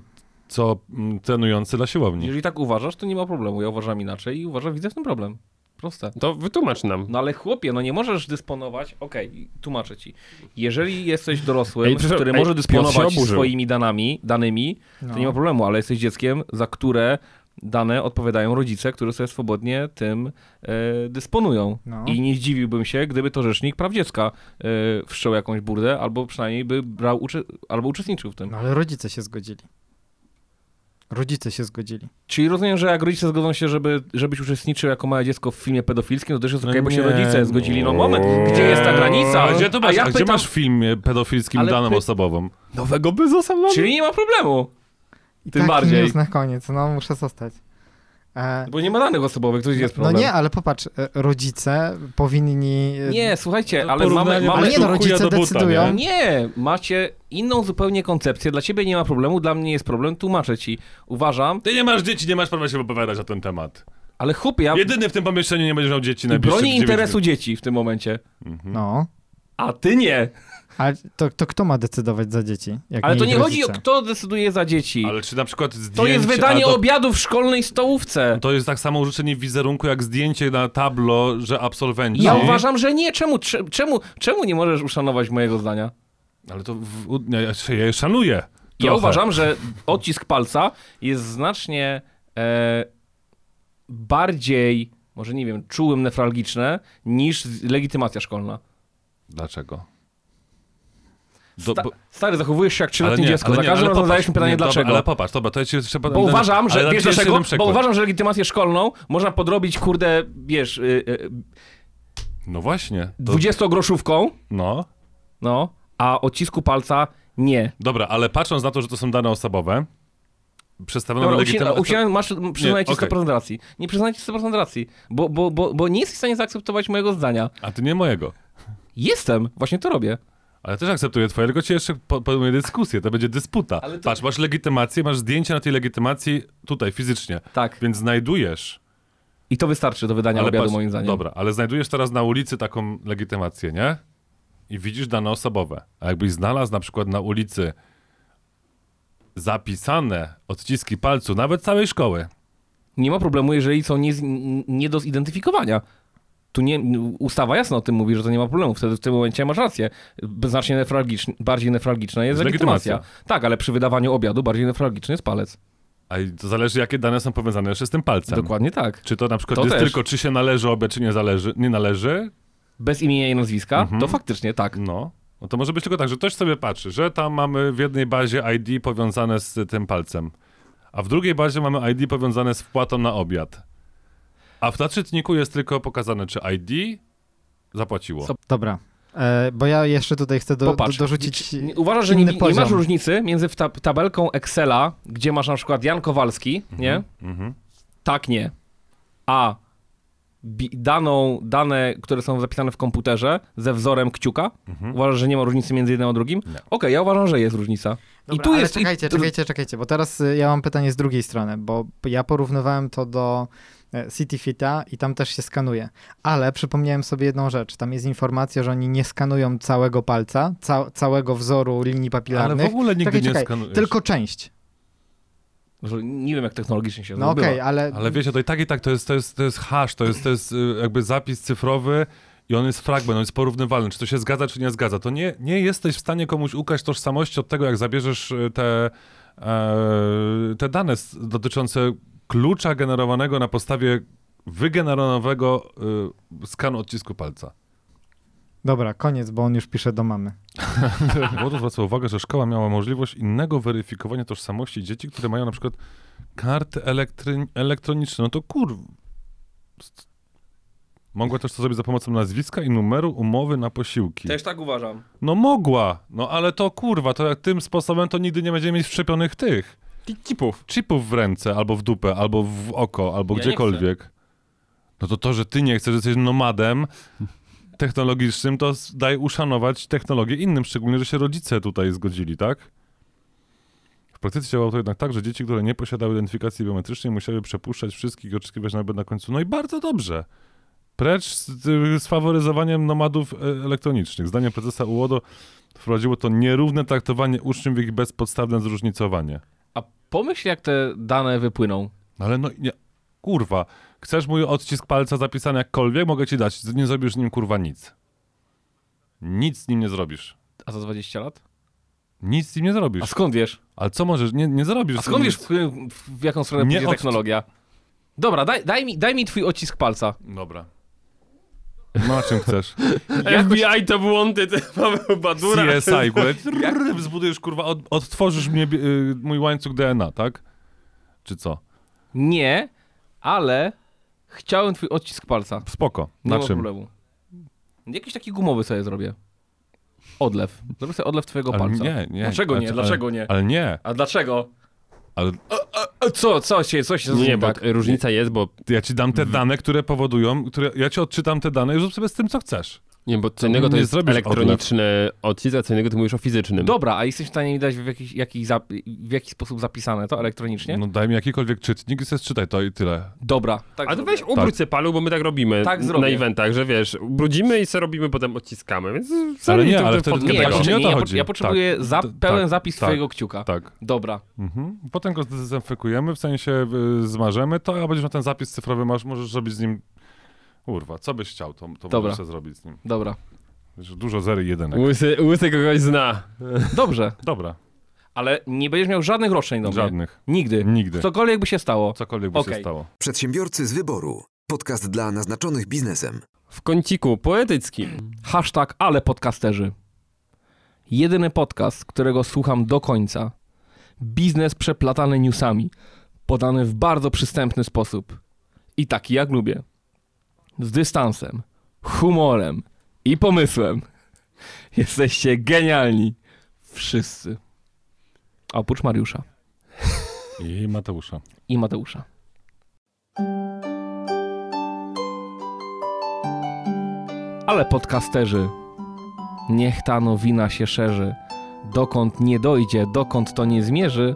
co trenujący dla siłowni. Jeżeli tak uważasz, to nie ma problemu. Ja uważam inaczej i uważam, widzę w tym problem. Proste. To wytłumacz nam. No ale chłopie, no nie możesz dysponować, okej, okay, tłumaczę ci. Jeżeli jesteś dorosłym, ej, proszę, który ej, może dysponować swoimi danami, danymi, no. to nie ma problemu, ale jesteś dzieckiem, za które dane odpowiadają rodzice, którzy sobie swobodnie tym e, dysponują. No. I nie zdziwiłbym się, gdyby to rzecznik praw dziecka e, wszczął jakąś burdę, albo przynajmniej by brał, uczy- albo uczestniczył w tym. No ale rodzice się zgodzili. Rodzice się zgodzili. Czyli rozumiem, że jak rodzice zgodzą się, żeby, żebyś uczestniczył jako małe dziecko w filmie pedofilskim, to też jest okej, okay, bo się rodzice zgodzili. No moment, gdzie jest ta granica? A gdzie, to masz, a ja a pytam... gdzie masz w filmie pedofilskim daną ty... osobową? Nowego by został. Czyli nie ma problemu. I tym tak bardziej. News na koniec, no muszę zostać. E... Bo nie ma danych osobowych, to jest problem. No nie, ale popatrz, rodzice powinni... Nie, słuchajcie, ale mamy... mamy... Ale nie, no rodzice decydują. Buta, nie? nie, macie... inną zupełnie koncepcję. Dla ciebie nie ma problemu, dla mnie jest problem, tłumaczę ci. Uważam... Ty nie masz dzieci, nie masz prawa się opowiadać o ten temat. Ale chłopie, ja... Jedyny w tym pomieszczeniu nie będziesz miał dzieci najbliższych broni interesu dzieci w tym momencie. Mhm. No. A ty nie. Ale to, to kto ma decydować za dzieci? Jak ale nie to nie rodzice? Chodzi o kto decyduje za dzieci. Ale czy na przykład zdjęcie... To jest wydanie to... obiadu w szkolnej stołówce. To jest tak samo użyczenie wizerunku jak zdjęcie na tablo, że absolwenci... Ja uważam, że nie. Czemu, czemu, czemu nie możesz uszanować mojego zdania? Ale to w, ja, ja je szanuję. Trochę. Ja uważam, że odcisk palca jest znacznie e, bardziej, może nie wiem, czułym newralgiczne niż legitymacja szkolna. Dlaczego? Do, bo... Sta- stary, zachowujesz się jak trzyletnie dziecko. Za każdym razem zadajesz mi pytanie, nie, dlaczego. Dobra, ale popatrz, dobra, to ja ci jeszcze... Bo uważam, że, wiesz dlaczego? Bo uważam, że legitymację szkolną można podrobić, kurde, wiesz... Yy, yy, no właśnie. To... dwudziestogroszówką. No. No. A odcisku palca nie. Dobra, ale patrząc na to, że to są dane osobowe, przedstawiono legitymację... Masz przyznaję ci okay. sto procent racji. Nie przyznaję ci sto procent racji, bo, bo, bo, bo nie jesteś w stanie zaakceptować mojego zdania. A ty nie mojego. Jestem, właśnie to robię. Ale też akceptuję twoje, tylko ci jeszcze podejmuję dyskusję, to będzie dysputa. To... Patrz, masz legitymację, masz zdjęcie na tej legitymacji tutaj, fizycznie. Tak. Więc znajdujesz... I to wystarczy do wydania ale obiadu, patrz, moim zdaniem. Dobra, ale znajdujesz teraz na ulicy taką legitymację, nie? I widzisz dane osobowe. A jakbyś znalazł na przykład na ulicy zapisane odciski palców nawet całej szkoły. Nie ma problemu, jeżeli są nie, nie do zidentyfikowania. Tu nie, ustawa jasno o tym mówi, że to nie ma problemu. Wtedy w tym momencie masz rację. Znacznie newralgiczny, bardziej newralgiczna jest legitymacja. legitymacja. Tak, ale przy wydawaniu obiadu bardziej newralgiczny jest palec. A to zależy, jakie dane są powiązane jeszcze z tym palcem. Dokładnie tak. Czy to na przykład to jest też. Tylko, czy się należy obiad, czy nie, zależy, nie należy... Bez imienia i nazwiska, mm-hmm. to faktycznie tak. No. no, to może być tylko tak, że ktoś sobie patrzy, że tam mamy w jednej bazie I D powiązane z tym palcem, a w drugiej bazie mamy I D powiązane z wpłatą na obiad. A w nadczytniku jest tylko pokazane, czy I D zapłaciło. Dobra, e, bo ja jeszcze tutaj chcę do, Popatrz, do, dorzucić nie, Uważasz, że nie, nie masz różnicy między ta, tabelką Excela, gdzie masz na przykład Jan Kowalski, mm-hmm, nie? Mm-hmm. Tak, nie. a daną, dane, które są zapisane w komputerze ze wzorem kciuka, mhm. uważasz, że nie ma różnicy między jednym a drugim? No. Okej, okay, ja uważam, że jest różnica. Dobra, I tu ale jest... czekajcie, i... czekajcie, czekajcie, bo teraz ja mam pytanie z drugiej strony, bo ja porównywałem to do CityFita i tam też się skanuje. Ale przypomniałem sobie jedną rzecz. Tam jest informacja, że oni nie skanują całego palca, ca- całego wzoru linii papilarnych. Ale w ogóle nigdy czekaj, nie czekaj. skanujesz. Tylko część. Nie wiem, jak technologicznie się no zrobiło. Okay, ale... ale wiecie, to i tak, i tak, to jest, to jest, to jest hash, to jest, to jest jakby zapis cyfrowy i on jest fragment, on jest porównywalny. Czy to się zgadza, czy nie zgadza. To nie, nie jesteś w stanie komuś ukraść tożsamości od tego, jak zabierzesz te, te dane dotyczące klucza generowanego na podstawie wygenerowanego skanu odcisku palca. Dobra, koniec, bo on już pisze do mamy. Włodarz zwraca uwagę, że szkoła miała możliwość innego weryfikowania tożsamości dzieci, które mają na przykład karty elektry- elektroniczne. No to kurw... Mogła też to zrobić za pomocą nazwiska i numeru umowy na posiłki. Też tak uważam. No mogła, no ale to kurwa, to jak tym sposobem to nigdy nie będziemy mieć wszczepionych tych... Chipów. Chipów w ręce, albo w dupę, albo w oko, albo ja gdziekolwiek. No to to, że ty nie chcesz, że jesteś nomadem... technologicznym, to daje uszanować technologię innym, szczególnie, że się rodzice tutaj zgodzili, tak? W praktyce działało to jednak tak, że dzieci, które nie posiadały identyfikacji biometrycznej, musiały przepuszczać wszystkich i oczekiwać nawet na końcu. No i bardzo dobrze. Precz z, z faworyzowaniem nomadów elektronicznych. Zdaniem prezesa U O D O wprowadziło to nierówne traktowanie uczniów i ich bezpodstawne zróżnicowanie. A pomyśl, jak te dane wypłyną. Ale no nie, kurwa. Chcesz mój odcisk palca zapisany jakkolwiek, mogę ci dać. Nie zrobisz z nim kurwa nic. Nic z nim nie zrobisz. A za dwadzieścia lat? Nic z nim nie zrobisz. A skąd wiesz? Ale co możesz? Nie, nie zrobisz. A skąd wiesz, w, w jaką stronę pójdzie od... technologia? Dobra, daj, daj, mi, daj mi twój odcisk palca. Dobra. No a czym chcesz? F B I to wanted, Paweł Badura. C S I, bo zbudujesz kurwa, od, odtworzysz mnie, yy, mój łańcuch D N A, tak? Czy co? Nie, ale... Chciałem twój odcisk palca. Spoko. Na nie czym? Ma problemu. Jakiś taki gumowy sobie zrobię. Odlew. Zrobię sobie odlew twojego ale palca. Nie, nie. Dlaczego nie? Dlaczego ale, nie? Ale nie. A dlaczego? Ale... A, a, a co? Co się, co się nie, bo tak? Różnica jest, bo... Ja ci dam te dane, które powodują, które... Ja ci odczytam te dane i rób sobie z tym, co chcesz. Nie, bo co innego to jest elektroniczny odcisk, a co innego ty mówisz o fizycznym. Dobra, a jesteś w stanie mi dać w jakiś, jaki, w jaki sposób zapisane to elektronicznie? No daj mi jakikolwiek czytnik i sobie czytaj to i tyle. Dobra. Tak a to weź ubrudź tak. palu, bo my tak robimy tak na eventach, że wiesz, ubrudzimy i sobie robimy, potem odciskamy, więc... Ale nie, ale wtedy nie, nie, ja potrzebuję tak, za, pełen tak, zapis tak, twojego kciuka. Tak. Dobra. Mhm. Potem go zdezynfekujemy, w sensie y, zmarzemy to, a będziesz na ten zapis cyfrowy masz, możesz zrobić z nim... Kurwa, co byś chciał, to, to Dobra. możesz zrobić z nim. Dobra. Dużo zer i jedenek. Łysy, łysy kogoś zna. Dobrze. Dobra. Ale nie będziesz miał żadnych roszczeń do mnie. Żadnych. Nigdy. Nigdy. Cokolwiek by się stało. Cokolwiek by okay. się stało. Przedsiębiorcy z wyboru. Podcast dla naznaczonych biznesem. W kąciku poetyckim. Hashtag ale podcasterzy. Jedyny podcast, którego słucham do końca. Biznes przeplatany newsami. Podany w bardzo przystępny sposób. I taki jak lubię. Z dystansem, humorem i pomysłem. Jesteście genialni. Wszyscy. A oprócz Mariusza. I Mateusza. I Mateusza. Ale podcasterzy, niech ta nowina się szerzy. Dokąd nie dojdzie, dokąd to nie zmierzy,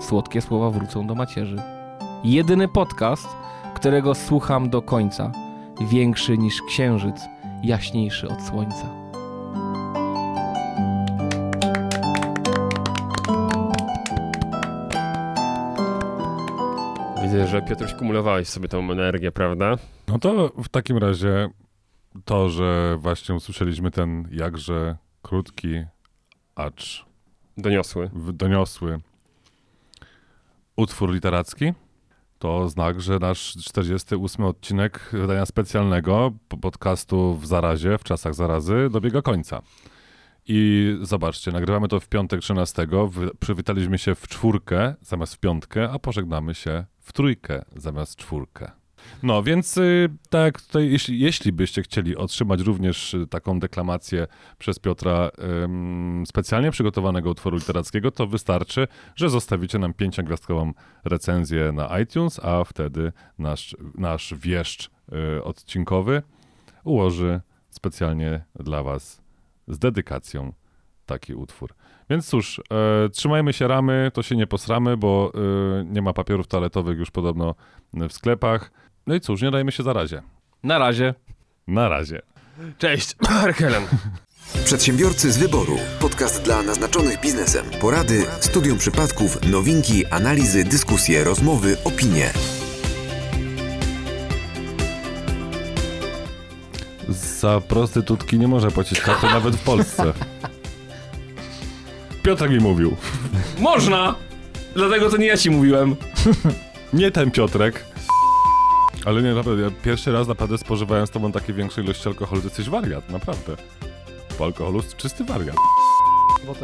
słodkie słowa wrócą do macierzy. Jedyny podcast, którego słucham do końca. Większy niż księżyc, jaśniejszy od słońca. Widzę, że Piotruś kumulowałeś sobie tą energię, prawda? No to w takim razie to, że właśnie usłyszeliśmy ten jakże krótki, acz... Doniosły. Doniosły utwór literacki. To znak, że nasz czterdziesty ósmy odcinek wydania specjalnego podcastu w zarazie, w czasach zarazy, dobiega końca. I zobaczcie, nagrywamy to w piątek trzynastego, w, przywitaliśmy się w czwórkę zamiast w piątkę, a pożegnamy się w trójkę zamiast czwórkę. No, więc tak, tutaj, jeśli, jeśli byście chcieli otrzymać również taką deklamację przez Piotra ym, specjalnie przygotowanego utworu literackiego, to wystarczy, że zostawicie nam pięciogwiazdkową recenzję na iTunes, a wtedy nasz, nasz wieszcz y, odcinkowy ułoży specjalnie dla was z dedykacją taki utwór. Więc cóż, e, trzymajmy się ramy, to się nie posramy, bo e, nie ma papierów toaletowych już podobno w sklepach. No i cóż, nie dajmy się zarazie. Na razie. Na razie. Cześć, Markelen. Przedsiębiorcy z wyboru. Podcast dla naznaczonych biznesem. Porady, studium przypadków, nowinki, analizy, dyskusje, rozmowy, opinie. Za prostytutki nie może płacić karty nawet w Polsce. Piotrek mi mówił. Można! Dlatego to nie ja ci mówiłem. Nie ten Piotrek. Ale nie, naprawdę, ja pierwszy raz naprawdę spożywałem z tobą takiej większej ilości alkoholu, ty jesteś wariat, naprawdę. Po alkoholu jest czysty wariat.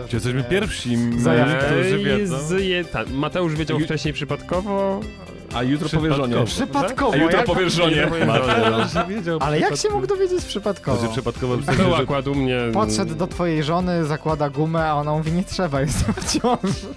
Czy jesteśmy pierwsi, którzy wiedzą. Mateusz wiedział wcześniej przypadkowo. A jutro powiesz żonie. Przypadkowo. A jutro powiesz żonie. Ale jak się mógł dowiedzieć przypadkowo? Przypadkowo kładł mnie. Podszedł do twojej żony, zakłada gumę, a ona mówi, nie trzeba, jestem w ciąży.